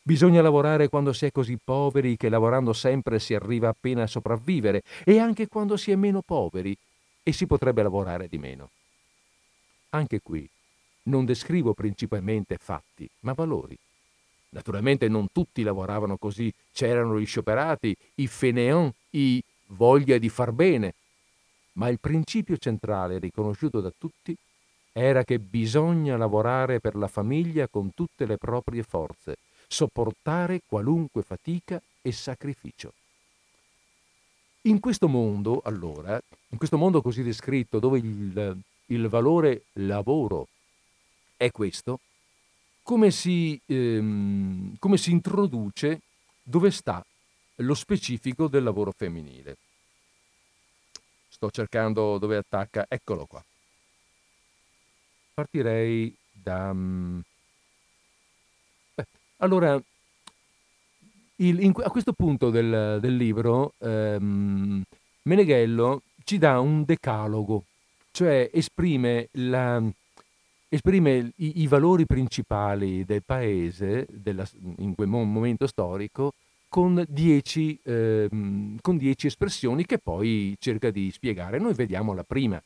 Bisogna lavorare quando si è così poveri che lavorando sempre si arriva appena a sopravvivere, e anche quando si è meno poveri e si potrebbe lavorare di meno. Anche qui non descrivo principalmente fatti, ma valori. Naturalmente non tutti lavoravano così, c'erano gli scioperati, i fainéants, i voglia di far bene, ma il principio centrale riconosciuto da tutti era che bisogna lavorare per la famiglia con tutte le proprie forze, sopportare qualunque fatica e sacrificio. In questo mondo, allora, in questo mondo così descritto, dove il valore lavoro è questo, come si introduce, dove sta lo specifico del lavoro femminile. Sto cercando dove attacca, eccolo qua. Partirei da... Allora, a questo punto del libro, Meneghello ci dà un decalogo, cioè esprime i valori principali del paese in quel momento storico con 10 espressioni che poi cerca di spiegare. Noi vediamo la prima,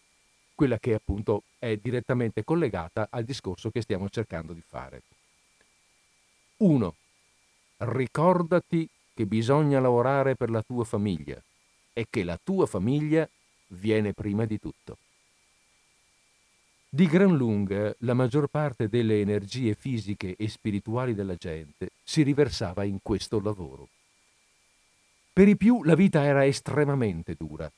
quella che appunto è direttamente collegata al discorso che stiamo cercando di fare. 1. Ricordati che bisogna lavorare per la tua famiglia e che la tua famiglia viene prima di tutto. Di gran lunga la maggior parte delle energie fisiche e spirituali della gente si riversava in questo lavoro. Per i più la vita era estremamente dura.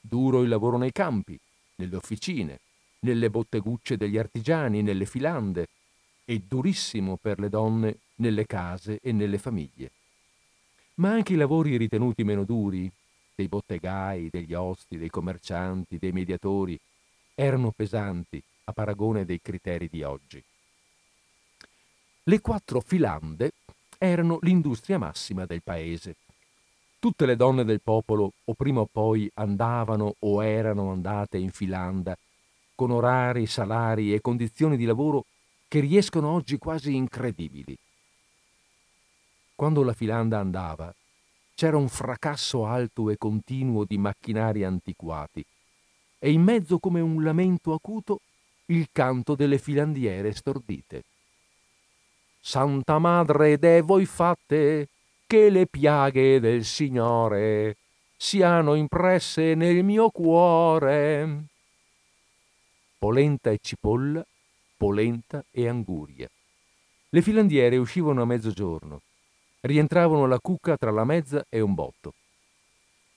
Duro il lavoro nei campi, nelle officine, nelle bottegucce degli artigiani, nelle filande, e durissimo per le donne nelle case e nelle famiglie. Ma anche i lavori ritenuti meno duri, dei bottegai, degli osti, dei commercianti, dei mediatori, erano pesanti a paragone dei criteri di oggi. Le 4 filande erano l'industria massima del paese. Tutte le donne del popolo o prima o poi andavano o erano andate in filanda, con orari, salari e condizioni di lavoro che riescono oggi quasi incredibili. Quando la filanda andava, c'era un fracasso alto e continuo di macchinari antiquati, e in mezzo, come un lamento acuto, il canto delle filandiere stordite. Santa Madre de voi fate, che le piaghe del Signore siano impresse nel mio cuore. Polenta e cipolla, polenta e anguria. Le filandiere uscivano a mezzogiorno, rientravano alla cucca tra la mezza e un botto.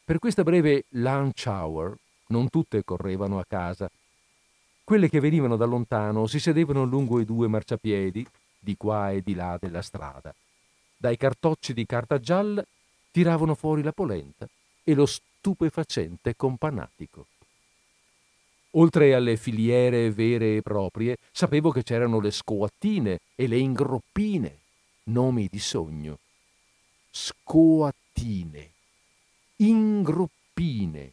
Per questa breve lunch hour non tutte correvano a casa. Quelle che venivano da lontano si sedevano lungo i 2 marciapiedi, di qua e di là della strada. Dai cartocci di carta gialla tiravano fuori la polenta e lo stupefacente companatico. Oltre alle filiere vere e proprie, sapevo che c'erano le scoattine e le ingroppine, nomi di sogno. Scoattine, ingroppine.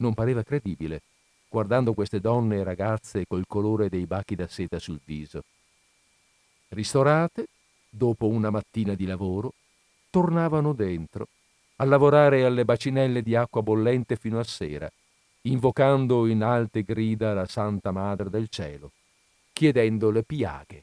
Non pareva credibile, guardando queste donne e ragazze col colore dei bachi da seta sul viso. Ristorate, dopo una mattina di lavoro, tornavano dentro, a lavorare alle bacinelle di acqua bollente fino a sera, invocando in alte grida la Santa Madre del Cielo, chiedendo le piaghe.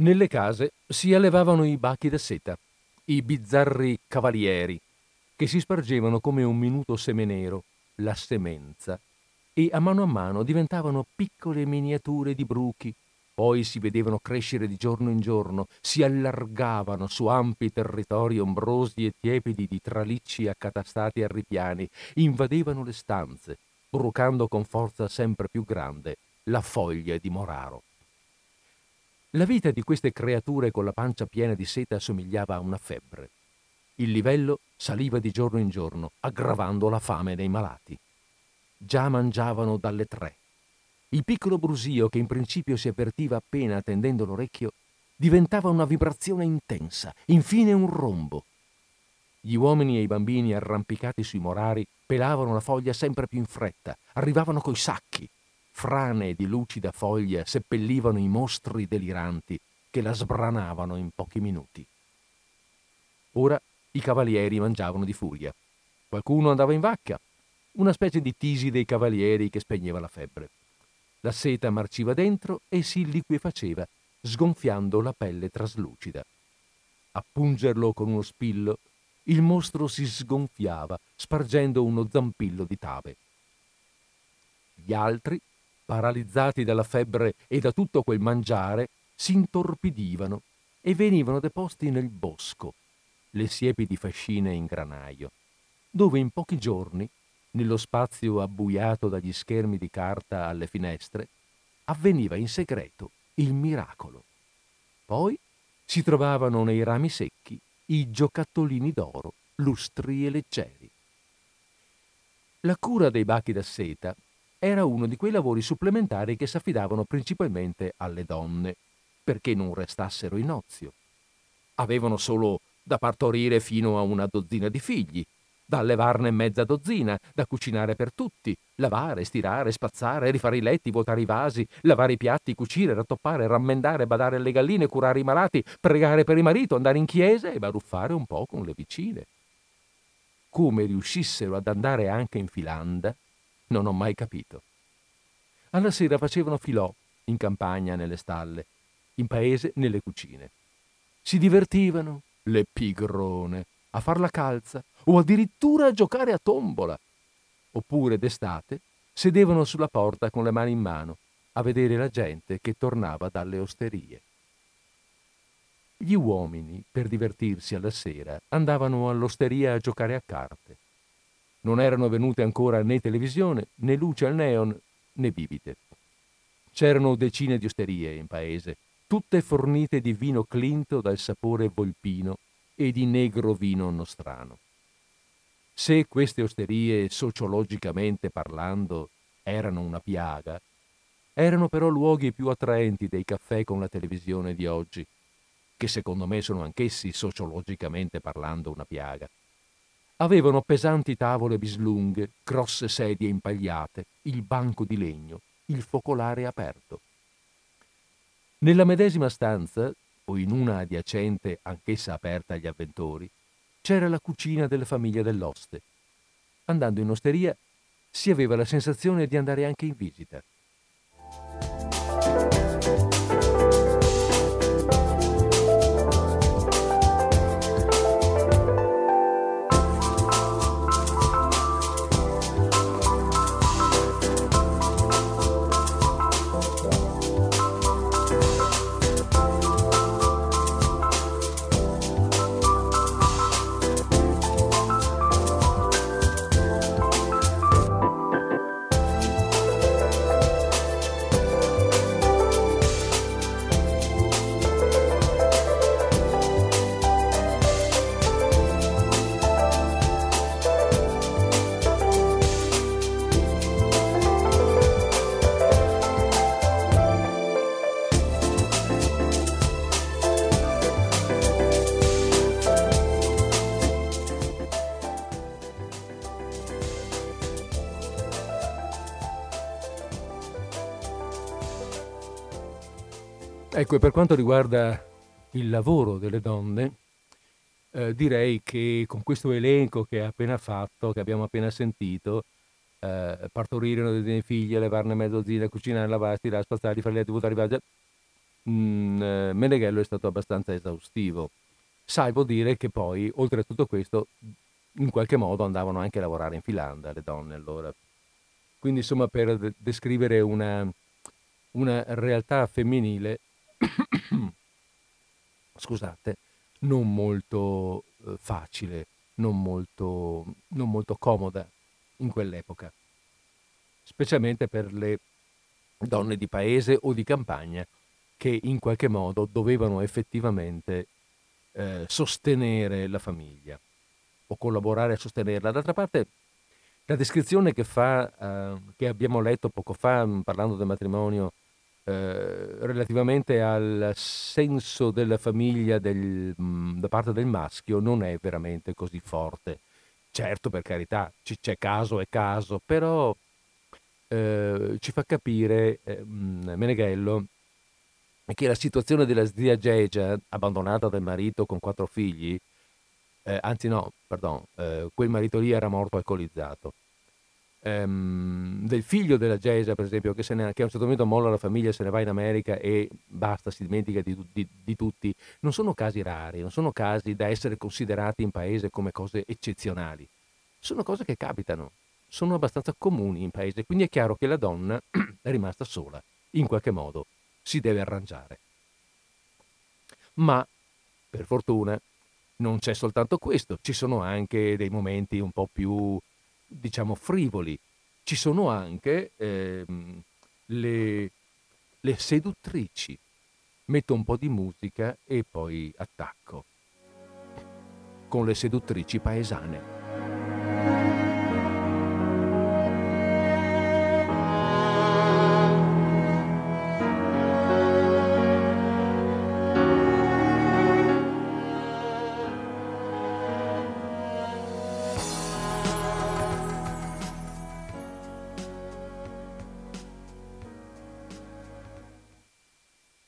Nelle case si allevavano i bachi da seta, i bizzarri cavalieri, che si spargevano come un minuto seme nero, la semenza, e a mano diventavano piccole miniature di bruchi, poi si vedevano crescere di giorno in giorno, si allargavano su ampi territori ombrosi e tiepidi di tralicci accatastati a ripiani, invadevano le stanze, brucando con forza sempre più grande la foglia di moraro. La vita di queste creature con la pancia piena di seta somigliava a una febbre. Il livello saliva di giorno in giorno, aggravando la fame dei malati. Già mangiavano dalle 3. Il piccolo brusio, che in principio si avvertiva appena tendendo l'orecchio, diventava una vibrazione intensa, infine un rombo. Gli uomini e i bambini arrampicati sui morari pelavano la foglia sempre più in fretta, arrivavano coi sacchi. Frane di lucida foglia seppellivano i mostri deliranti che la sbranavano in pochi minuti. Ora i cavalieri mangiavano di furia. Qualcuno andava in vacca, una specie di tisi dei cavalieri che spegneva la febbre. La seta marciva dentro e si liquefaceva, sgonfiando la pelle traslucida. A pungerlo con uno spillo, il mostro si sgonfiava, spargendo uno zampillo di tave. Gli altri, paralizzati dalla febbre e da tutto quel mangiare, si intorpidivano e venivano deposti nel bosco, le siepi di fascine in granaio, dove in pochi giorni, nello spazio abbuiato dagli schermi di carta alle finestre, avveniva in segreto il miracolo. Poi si trovavano nei rami secchi i giocattolini d'oro, lustri e leggeri. La cura dei bachi da seta era uno di quei lavori supplementari che s'affidavano principalmente alle donne, perché non restassero in ozio. Avevano solo da partorire fino a una dozzina di figli, da allevarne mezza dozzina, da cucinare per tutti, lavare, stirare, spazzare, rifare i letti, vuotare i vasi, lavare i piatti, cucire, rattoppare, rammendare, badare alle galline, curare i malati, pregare per il marito, andare in chiesa e baruffare un po' con le vicine. Come riuscissero ad andare anche in Filanda, non ho mai capito. Alla sera facevano filò, in campagna, nelle stalle, in paese, nelle cucine. Si divertivano, le pigrone, a far la calza o addirittura a giocare a tombola. Oppure d'estate sedevano sulla porta con le mani in mano a vedere la gente che tornava dalle osterie. Gli uomini, per divertirsi alla sera, andavano all'osteria a giocare a carte. Non erano venute ancora né televisione, né luce al neon, né bibite. C'erano decine di osterie in paese, tutte fornite di vino clinto dal sapore volpino e di negro vino nostrano. Se queste osterie, sociologicamente parlando, erano una piaga, erano però luoghi più attraenti dei caffè con la televisione di oggi, che secondo me sono anch'essi, sociologicamente parlando, una piaga. Avevano pesanti tavole bislunghe, grosse sedie impagliate, il banco di legno, il focolare aperto. Nella medesima stanza, o in una adiacente anch'essa aperta agli avventori, c'era la cucina della famiglia dell'oste. Andando in osteria si aveva la sensazione di andare anche in visita. Ecco, e per quanto riguarda il lavoro delle donne, direi che con questo elenco che ha appena fatto, che abbiamo appena sentito, partorire una dozzina di figlie, levarne mezzozzina, cucinare, lavare, stirare, spazzare, fare le attività, arrivare. Meneghello è stato abbastanza esaustivo, salvo dire che poi, oltre a tutto questo, in qualche modo andavano anche a lavorare in Finlandia le donne allora. Quindi insomma, per descrivere una realtà femminile scusate, non molto facile, non molto comoda in quell'epoca, specialmente per le donne di paese o di campagna che in qualche modo dovevano effettivamente sostenere la famiglia o collaborare a sostenerla. D'altra parte, la descrizione che fa, che abbiamo letto poco fa, parlando del matrimonio, relativamente al senso della famiglia da parte del maschio, non è veramente così forte. Certo, per carità, c'è caso e caso, però ci fa capire Meneghello che la situazione della zia Gegia, abbandonata dal marito con 4 figli, quel marito lì era morto alcolizzato, del figlio della Gesia, per esempio, che a un certo momento molla la famiglia, se ne va in America e basta, si dimentica di tutti. Non sono casi rari, non sono casi da essere considerati in paese come cose eccezionali, sono cose che capitano, sono abbastanza comuni in paese. Quindi è chiaro che la donna è rimasta sola, in qualche modo si deve arrangiare. Ma per fortuna non c'è soltanto questo, ci sono anche dei momenti un po' più, diciamo, frivoli. Ci sono anche le seduttrici. Metto un po' di musica e poi attacco con le seduttrici paesane.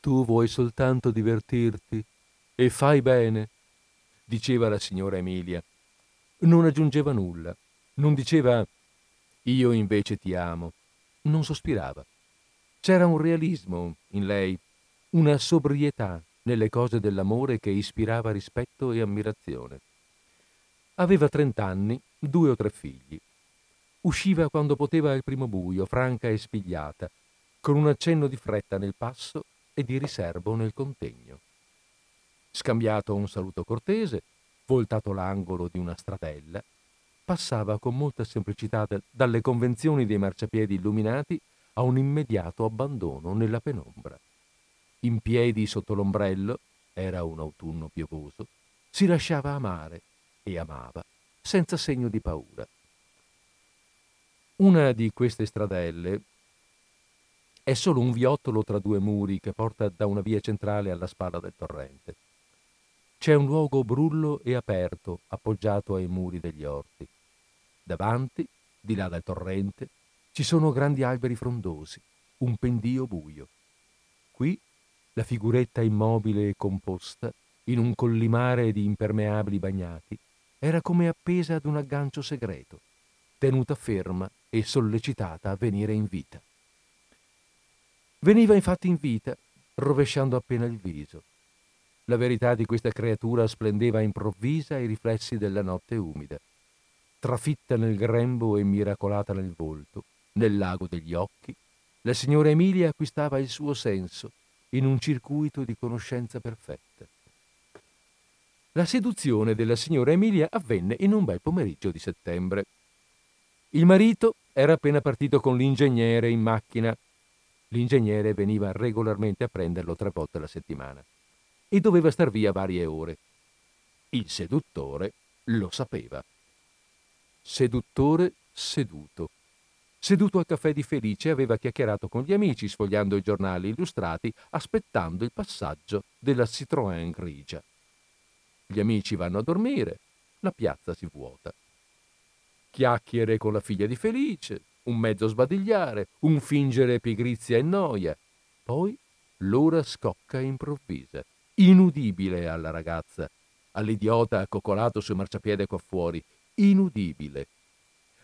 Tu vuoi soltanto divertirti, e fai bene, diceva la signora Emilia. Non aggiungeva nulla, non diceva io invece ti amo, non sospirava. C'era un realismo in lei, una sobrietà nelle cose dell'amore che ispirava rispetto e ammirazione. Aveva 30 anni, 2 o 3 figli. Usciva quando poteva al primo buio, franca e spigliata, con un accenno di fretta nel passo e di riserbo nel contegno. Scambiato un saluto cortese, voltato l'angolo di una stradella, passava con molta semplicità dalle convenzioni dei marciapiedi illuminati a un immediato abbandono nella penombra. In piedi sotto l'ombrello, era un autunno piovoso, si lasciava amare e amava senza segno di paura. Una di queste stradelle è solo un viottolo tra 2 muri che porta da una via centrale alla spalla del torrente. C'è un luogo brullo e aperto appoggiato ai muri degli orti. Davanti, di là dal torrente, ci sono grandi alberi frondosi, un pendio buio. Qui la figuretta immobile e composta, in un collimare di impermeabili bagnati, era come appesa ad un aggancio segreto, tenuta ferma e sollecitata a venire in vita. Veniva infatti in vita, rovesciando appena il viso. La verità di questa creatura splendeva improvvisa ai riflessi della notte umida, trafitta nel grembo e miracolata nel volto, nel lago degli occhi. La signora Emilia acquistava il suo senso in un circuito di conoscenza perfetta. La seduzione della signora Emilia avvenne in un bel pomeriggio di settembre. Il marito era appena partito con l'ingegnere in macchina. L'ingegnere veniva regolarmente a prenderlo 3 volte alla settimana e doveva star via varie ore. Il seduttore lo sapeva. Seduttore seduto. Seduto al caffè di Felice aveva chiacchierato con gli amici, sfogliando i giornali illustrati, aspettando il passaggio della Citroën grigia. Gli amici vanno a dormire, la piazza si vuota. Chiacchiere con la figlia di Felice, un mezzo sbadigliare, un fingere pigrizia e noia. Poi l'ora scocca e improvvisa, inudibile alla ragazza, all'idiota accoccolato sul marciapiede qua fuori, inudibile,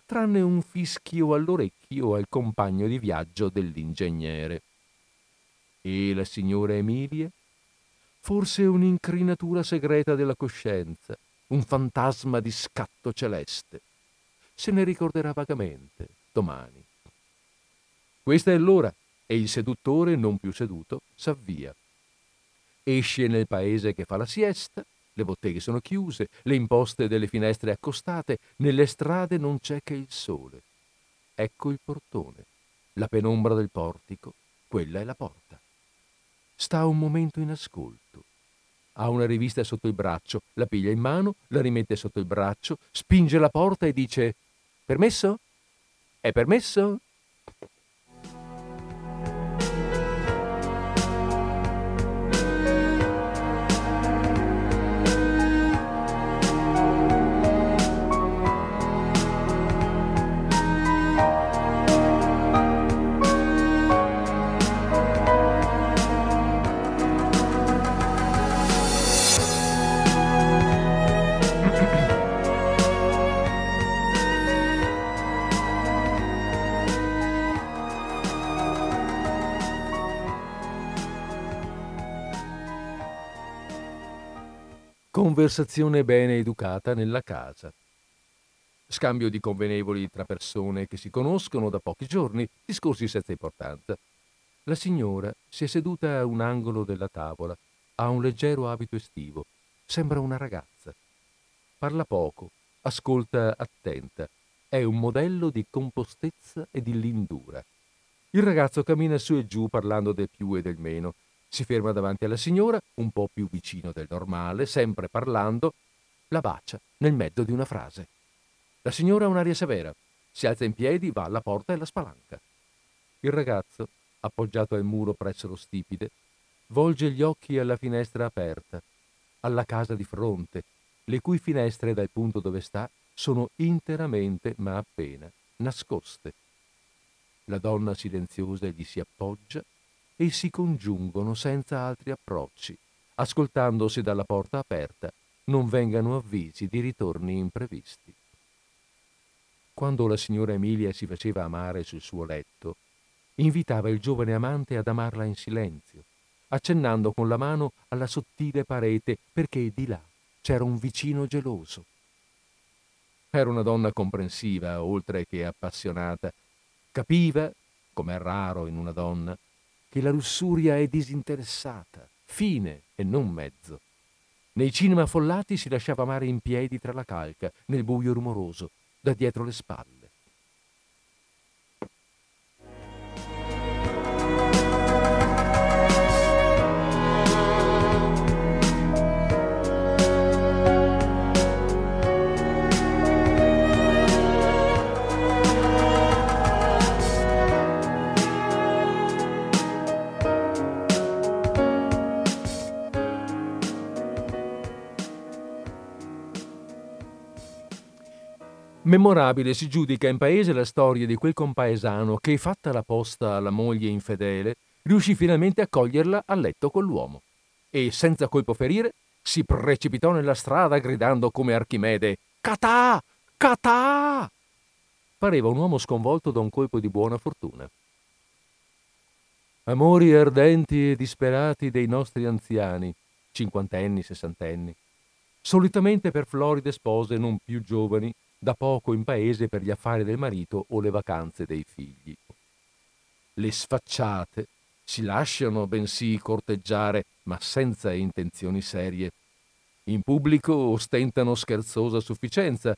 tranne un fischio all'orecchio al compagno di viaggio dell'ingegnere. E la signora Emilia? Forse un'incrinatura segreta della coscienza, un fantasma di scatto celeste. Se ne ricorderà vagamente domani. Questa è l'ora e il seduttore, non più seduto, s'avvia. Esce nel paese che fa la siesta, le botteghe sono chiuse, le imposte delle finestre accostate, nelle strade non c'è che il sole. Ecco il portone, la penombra del portico, quella è la porta. Sta un momento in ascolto. Ha una rivista sotto il braccio, la piglia in mano, la rimette sotto il braccio, spinge la porta e dice: «Permesso? È permesso?» Conversazione bene educata nella casa. Scambio di convenevoli tra persone che si conoscono da pochi giorni, discorsi senza importanza. La signora si è seduta a un angolo della tavola, ha un leggero abito estivo, sembra una ragazza. Parla poco, ascolta attenta, è un modello di compostezza e di lindura. Il ragazzo cammina su e giù parlando del più e del meno. Si ferma davanti alla signora, un po' più vicino del normale, sempre parlando, la bacia nel mezzo di una frase. La signora ha un'aria severa, si alza in piedi, va alla porta e la spalanca. Il ragazzo, appoggiato al muro presso lo stipite, volge gli occhi alla finestra aperta, alla casa di fronte, le cui finestre dal punto dove sta sono interamente, ma appena, nascoste. La donna silenziosa gli si appoggia e si congiungono senza altri approcci, ascoltandosi dalla porta aperta non vengano avvisi di ritorni imprevisti. Quando la signora Emilia si faceva amare sul suo letto, invitava il giovane amante ad amarla in silenzio, accennando con la mano alla sottile parete perché di là c'era un vicino geloso. Era una donna comprensiva, oltre che appassionata. Capiva, come è raro in una donna, che la lussuria è disinteressata, fine e non mezzo. Nei cinema affollati si lasciava amare in piedi tra la calca, nel buio rumoroso, da dietro le spalle. Memorabile si giudica in paese la storia di quel compaesano che, fatta la posta alla moglie infedele, riuscì finalmente a coglierla a letto con l'uomo e, senza colpo ferire, si precipitò nella strada gridando come Archimede: «Catà! Catà!» Pareva un uomo sconvolto da un colpo di buona fortuna. Amori ardenti e disperati dei nostri anziani, cinquantenni, sessantenni, solitamente per floride spose non più giovani, da poco in paese per gli affari del marito o le vacanze dei figli. Le sfacciate si lasciano bensì corteggiare, ma senza intenzioni serie. In pubblico ostentano scherzosa sufficienza,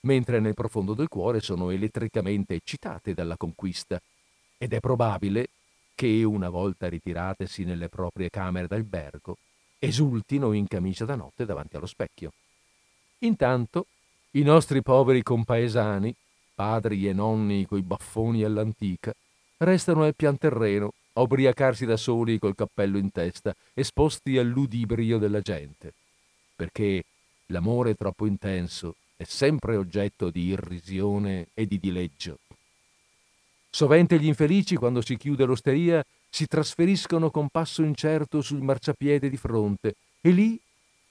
mentre nel profondo del cuore sono elettricamente eccitate dalla conquista, ed è probabile che, una volta ritiratesi nelle proprie camere d'albergo, esultino in camicia da notte davanti allo specchio. Intanto i nostri poveri compaesani, padri e nonni coi baffoni all'antica, restano al pianterreno a ubriacarsi da soli col cappello in testa, esposti al ludibrio della gente, perché l'amore troppo intenso è sempre oggetto di irrisione e di dileggio. Sovente gli infelici, quando si chiude l'osteria, si trasferiscono con passo incerto sul marciapiede di fronte e lì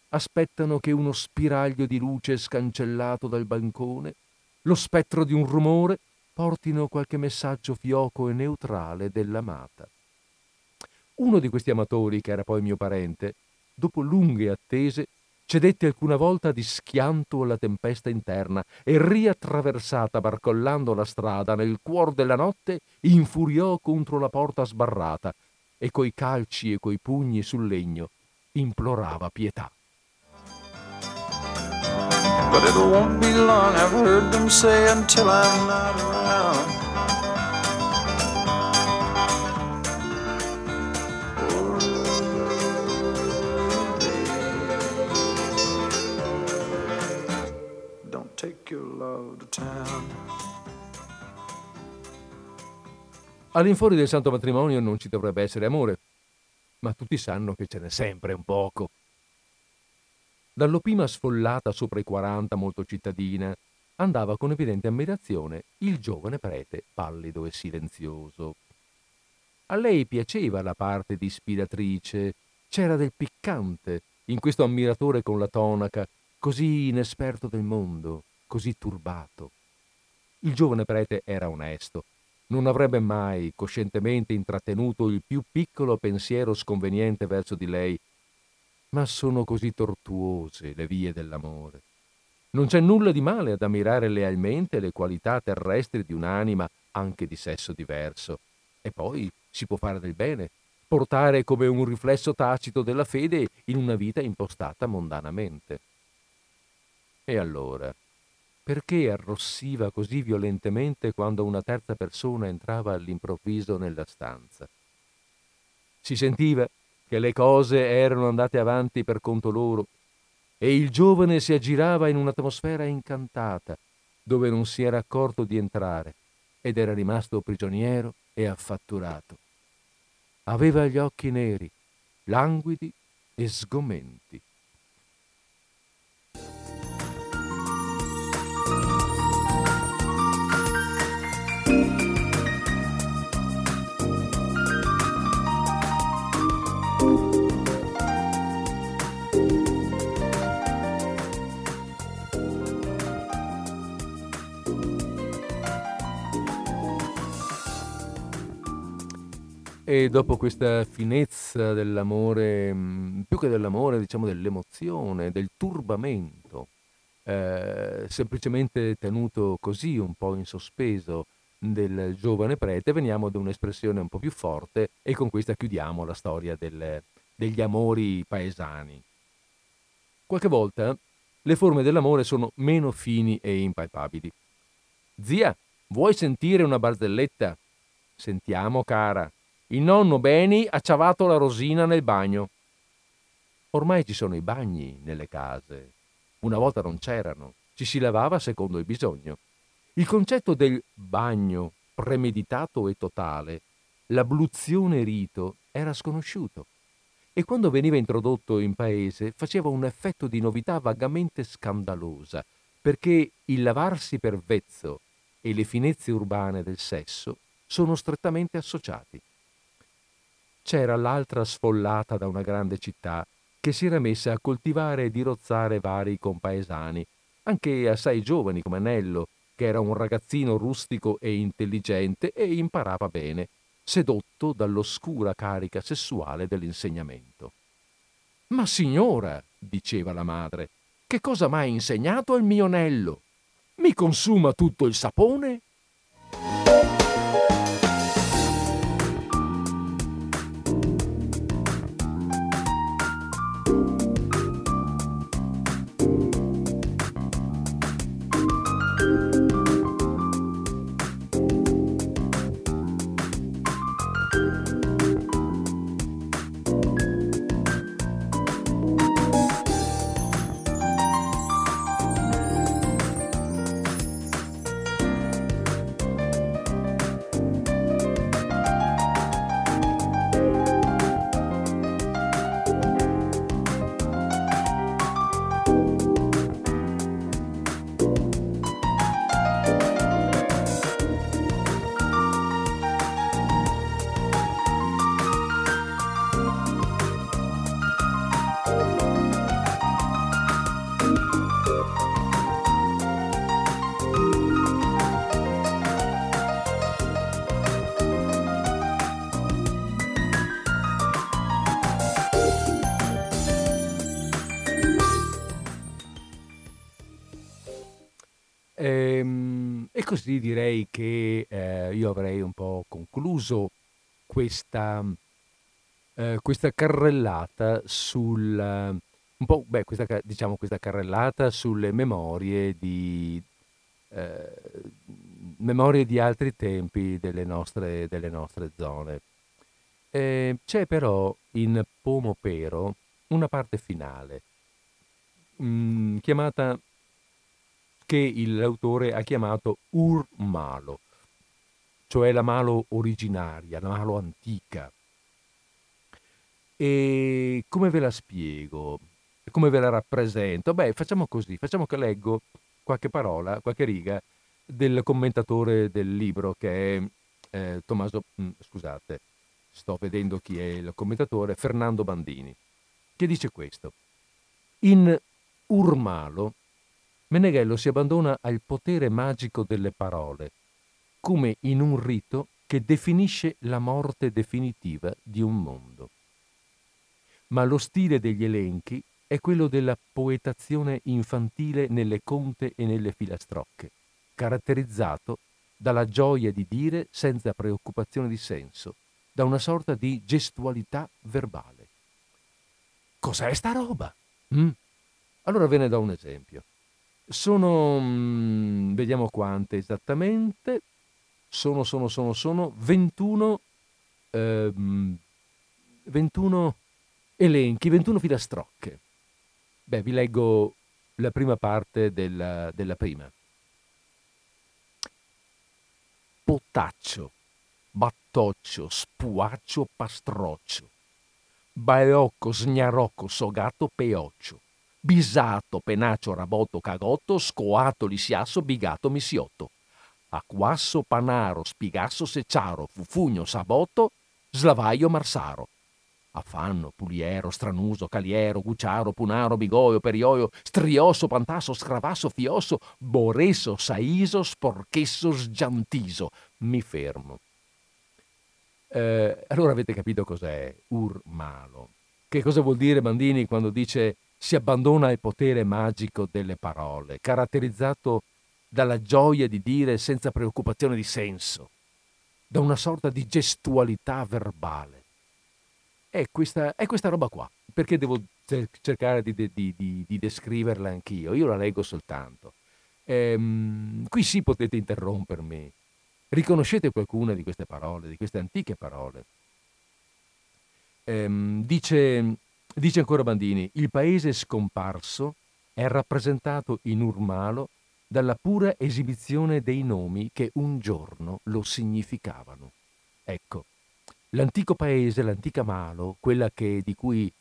aspettano che uno spiraglio di luce scancellato dal bancone, lo spettro di un rumore, portino qualche messaggio fioco e neutrale dell'amata. Uno di questi amatori, che era poi mio parente, dopo lunghe attese, cedette alcuna volta di schianto alla tempesta interna e, riattraversata barcollando la strada nel cuor della notte, infuriò contro la porta sbarrata e coi calci e coi pugni sul legno implorava pietà. But it won't be long, I've heard them say, until I'm not around. All'infuori del santo matrimonio non ci dovrebbe essere amore, ma tutti sanno che ce n'è sempre un poco. Dall'opima sfollata sopra i 40, molto cittadina, andava con evidente ammirazione il giovane prete, pallido e silenzioso. A lei piaceva la parte di ispiratrice, c'era del piccante in questo ammiratore con la tonaca, così inesperto del mondo, così turbato. Il giovane prete era onesto, non avrebbe mai coscientemente intrattenuto il più piccolo pensiero sconveniente verso di lei, ma sono così tortuose le vie dell'amore. Non c'è nulla di male ad ammirare lealmente le qualità terrestri di un'anima anche di sesso diverso. E poi si può fare del bene, portare come un riflesso tacito della fede in una vita impostata mondanamente. E allora, perché arrossiva così violentemente quando una terza persona entrava all'improvviso nella stanza? Si sentiva che le cose erano andate avanti per conto loro e il giovane si aggirava in un'atmosfera incantata dove non si era accorto di entrare ed era rimasto prigioniero e affatturato. Aveva gli occhi neri, languidi e sgomenti. E dopo questa finezza dell'amore, più che dell'amore, diciamo dell'emozione, del turbamento, semplicemente tenuto così un po' in sospeso del giovane prete, veniamo ad un'espressione un po' più forte e con questa chiudiamo la storia degli amori paesani. Qualche volta le forme dell'amore sono meno fini e impalpabili. Zia, vuoi sentire una barzelletta? Sentiamo, cara. Il nonno Beni ha ciavato la rosina nel bagno. Ormai ci sono i bagni nelle case. Una volta non c'erano, ci si lavava secondo il bisogno. Il concetto del bagno premeditato e totale, l'abluzione rito, era sconosciuto e quando veniva introdotto in paese faceva un effetto di novità vagamente scandalosa, perché il lavarsi per vezzo e le finezze urbane del sesso sono strettamente associati. C'era l'altra sfollata da una grande città che si era messa a coltivare e dirozzare vari compaesani, anche assai giovani come Nello, che era un ragazzino rustico e intelligente e imparava bene, sedotto dall'oscura carica sessuale dell'insegnamento. «Ma signora», diceva la madre, «che cosa m'hai insegnato al mio Nello? Mi consuma tutto il sapone?» E così direi che io avrei un po' concluso questa carrellata questa carrellata sulle memorie di altri tempi delle nostre zone. C'è però in Pomo Pero una parte finale chiamata, che l'autore ha chiamato Urmalo, cioè la Malo originaria, la Malo antica. E come ve la spiego? Come ve la rappresento? Beh, facciamo così, facciamo che leggo qualche parola, qualche riga del commentatore del libro, che è Tommaso, scusate, sto vedendo chi è il commentatore, Fernando Bandini, che dice questo. In Urmalo Meneghello si abbandona al potere magico delle parole, come in un rito che definisce la morte definitiva di un mondo. Ma lo stile degli elenchi è quello della poetazione infantile nelle conte e nelle filastrocche, caratterizzato dalla gioia di dire senza preoccupazione di senso, da una sorta di gestualità verbale. Cos'è sta roba? Allora ve ne do un esempio. Sono, vediamo quante esattamente, sono 21 elenchi, 21 filastrocche. Beh, vi leggo la prima parte della prima. Potaccio, battoccio, spuaccio, pastroccio, baiocco, sgnarocco, sogato, peoccio, bisato, penaccio, rabotto, cagotto, scoato, lisiasso, bigato, misiotto, acquasso, panaro, spigasso, secciaro, fufugno, sabotto, slavaio, marsaro, affanno, puliero, stranuso, caliero, guciaro, punaro, bigoio, perioio, striosso, pantasso, scravasso, fiosso, boresso, saiso, sporchesso, sgiantiso. Mi fermo. Allora avete capito cos'è Urmalo. Che cosa vuol dire Bandini quando dice si abbandona al potere magico delle parole, caratterizzato dalla gioia di dire senza preoccupazione di senso, da una sorta di gestualità verbale. È questa roba qua, perché devo cercare di descriverla anch'io? Io la leggo soltanto. Qui sì potete interrompermi. Riconoscete qualcuna di queste parole, di queste antiche parole? Dice ancora Bandini, il paese scomparso è rappresentato in Urmalo dalla pura esibizione dei nomi che un giorno lo significavano. Ecco, l'antico paese, l'antica Malo, quella di cui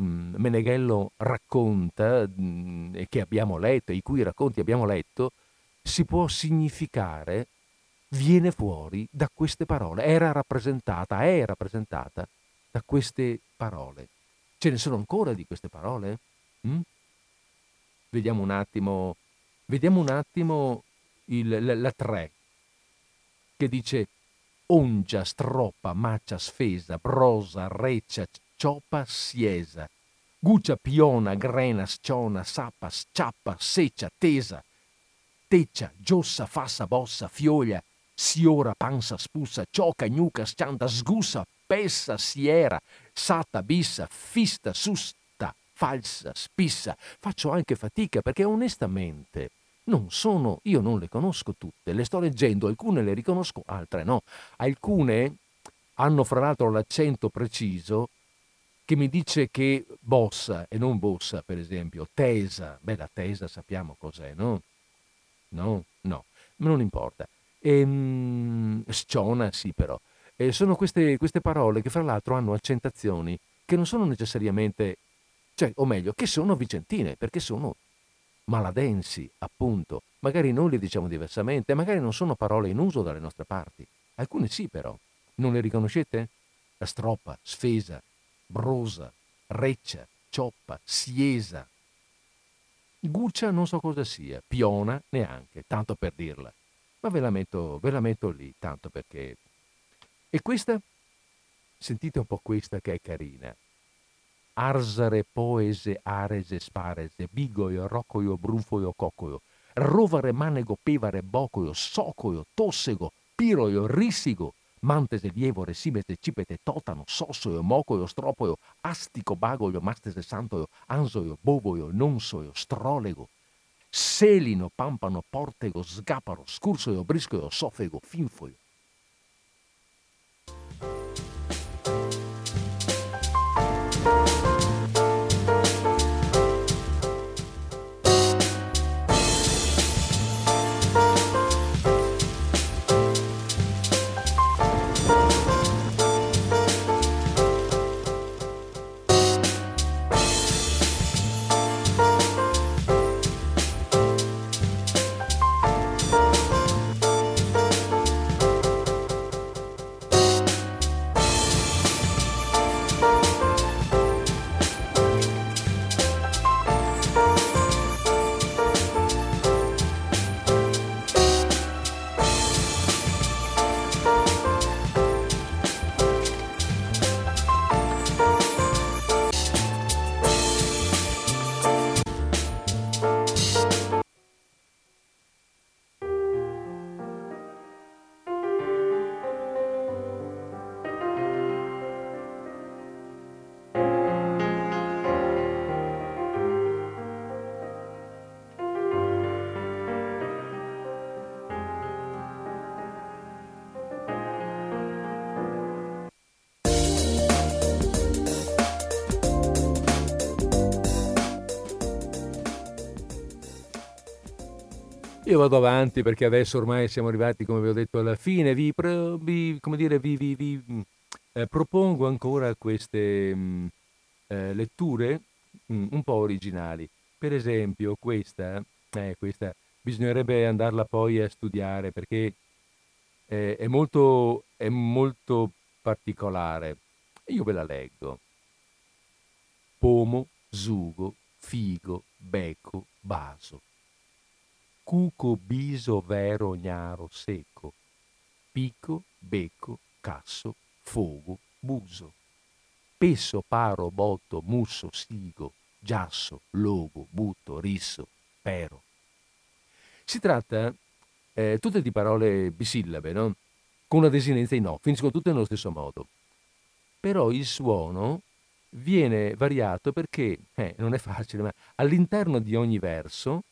Meneghello racconta e che abbiamo letto, i cui racconti abbiamo letto, si può significare, viene fuori da queste parole, è rappresentata da queste parole. Ce ne sono ancora di queste parole? Vediamo un attimo la 3, che dice ongia, stroppa, maccia, sfesa, brosa, reccia, ciopa, siesa, guccia, piona, grena, sciona, sappa, sciappa, seccia, tesa, teccia, giossa, fassa, bossa, fioglia, siora, pansa, spussa, cioca, gnuca, scianda, sgussa, pessa, siera, sata, bissa, fista, susta, falsa, spissa. Faccio anche fatica perché onestamente io non le conosco tutte, le sto leggendo, alcune le riconosco, altre no. Alcune hanno fra l'altro l'accento preciso che mi dice che bossa e non bossa, per esempio, tesa. Beh, la tesa sappiamo cos'è, no? No, non importa. Sciona sì però. Sono queste parole che fra l'altro hanno accentazioni che non sono necessariamente, che sono vicentine, perché sono maladensi, appunto. Magari noi le diciamo diversamente, magari non sono parole in uso dalle nostre parti. Alcune sì però. Non le riconoscete? La stroppa, sfesa, brosa, reccia, cioppa, siesa. Guccia non so cosa sia, piona neanche, tanto per dirla. Ma ve la metto lì, tanto perché... E questa? Sentite un po' questa che è carina. Arsare, poese, arese, sparese, bigoio, rocoio, brufoio, cocoio, rovare manego pevare bocoio, socoio, tossego, piroio, rissigo, mantese lievore, simete, cipete, totano, sossoio, mocoio, stropoio, astico, bagoio, mastese santoio, ansoio, bovoio, nonsoio, strolego, selino, pampano, portego, sgaparo, scursoio, briscoio, sofego, finfoio. Io vado avanti perché adesso ormai siamo arrivati, come vi ho detto, alla fine. Vi propongo ancora queste letture un po' originali. Per esempio questa bisognerebbe andarla poi a studiare perché è molto particolare. Io ve la leggo. Pomo, sugo, figo, becco, vaso. Cuco, biso, vero, gnaro, secco, picco, becco, casso, fogo, buso, pesso, paro, botto, musso, sigo, giasso, logo, butto, risso, pero. Si tratta tutte di parole bisillabe, no? Con una desinenza in O, finiscono tutte nello stesso modo. Però il suono viene variato perché, non è facile, ma all'interno di ogni verso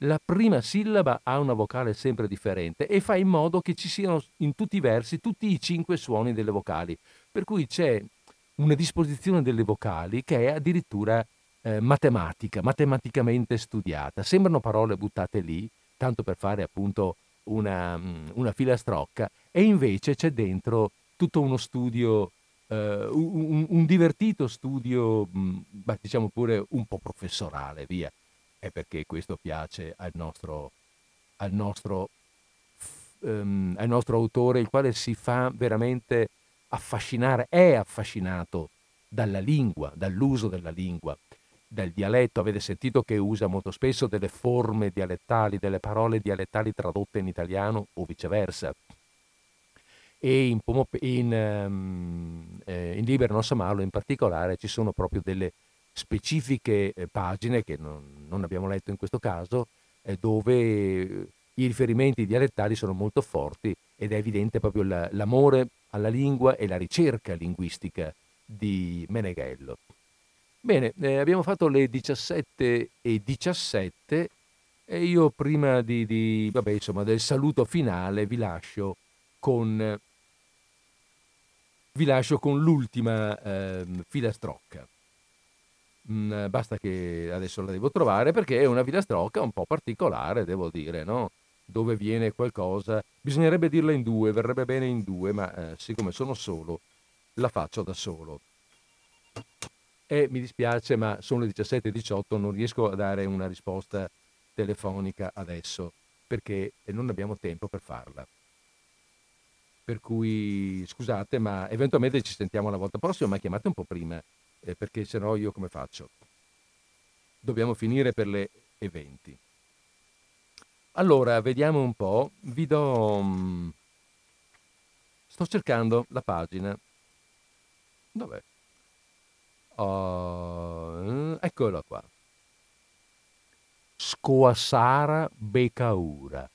la prima sillaba ha una vocale sempre differente e fa in modo che ci siano in tutti i versi tutti i 5 suoni delle vocali, per cui c'è una disposizione delle vocali che è addirittura matematicamente studiata. Sembrano parole buttate lì tanto per fare appunto una filastrocca, e invece c'è dentro tutto uno studio, un divertito studio, diciamo pure un po' professorale, via. È perché questo piace al nostro autore, il quale si fa veramente affascinare, è affascinato dalla lingua, dall'uso della lingua, del dialetto. Avete sentito che usa molto spesso delle forme dialettali, delle parole dialettali tradotte in italiano o viceversa. E in Libera nos a malo in particolare ci sono proprio delle specifiche pagine che non abbiamo letto in questo caso, dove i riferimenti dialettali sono molto forti ed è evidente proprio l'amore alla lingua e la ricerca linguistica di Meneghello. Bene, abbiamo fatto le 17:17 e io prima del saluto finale vi lascio con l'ultima filastrocca. Basta che adesso la devo trovare perché è una filastrocca un po' particolare, devo dire, no? Dove viene qualcosa, bisognerebbe dirla in due, verrebbe bene in due, ma siccome sono solo la faccio da solo e mi dispiace, ma sono le 17:18, non riesco a dare una risposta telefonica adesso perché non abbiamo tempo per farla, per cui scusate, ma eventualmente ci sentiamo la volta prossima, ma chiamate un po' prima perché sennò io come faccio? Dobbiamo finire per le 20. Allora, vediamo un po', sto cercando la pagina. Dov'è? Eccola qua. Coassara becaura,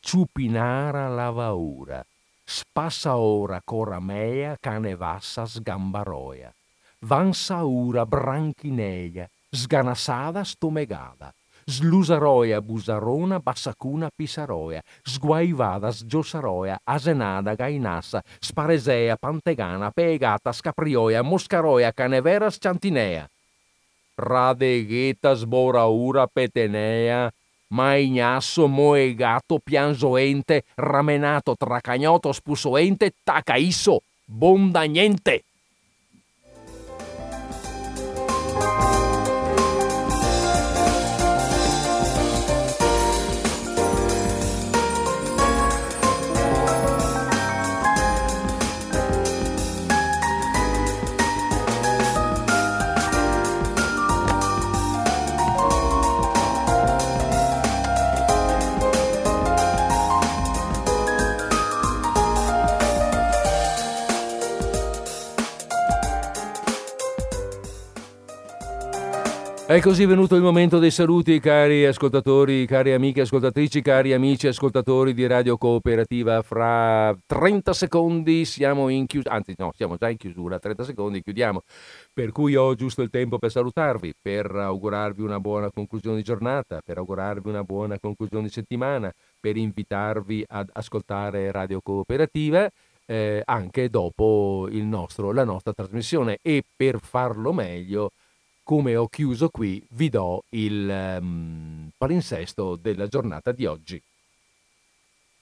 Ciupinara lavaura, Spassaora coramea, Canevassa sgambaroia, Vansaura branchineia, Sganassada stomegada, Slusaroia busarona, Bassacuna pisaroia, Sguaivada sgiosaroia, Asenada gainassa, Sparesea pantegana, Pegata scaprioia, Moscaroia canevera sciantinea. Radegheta sboraura petenea, maignasso moegato pianzoente, ramenato tracagnoto spusoente, tacaisso bondagnente. È così venuto il momento dei saluti, cari ascoltatori, cari amiche ascoltatrici, cari amici ascoltatori di Radio Cooperativa. Fra 30 secondi siamo in chiusura, anzi no, siamo già in chiusura, 30 secondi chiudiamo, per cui ho giusto il tempo per salutarvi, per augurarvi una buona conclusione di giornata, per augurarvi una buona conclusione di settimana, per invitarvi ad ascoltare Radio Cooperativa anche dopo la nostra trasmissione, e per farlo meglio, come ho chiuso qui, vi do il palinsesto della giornata di oggi.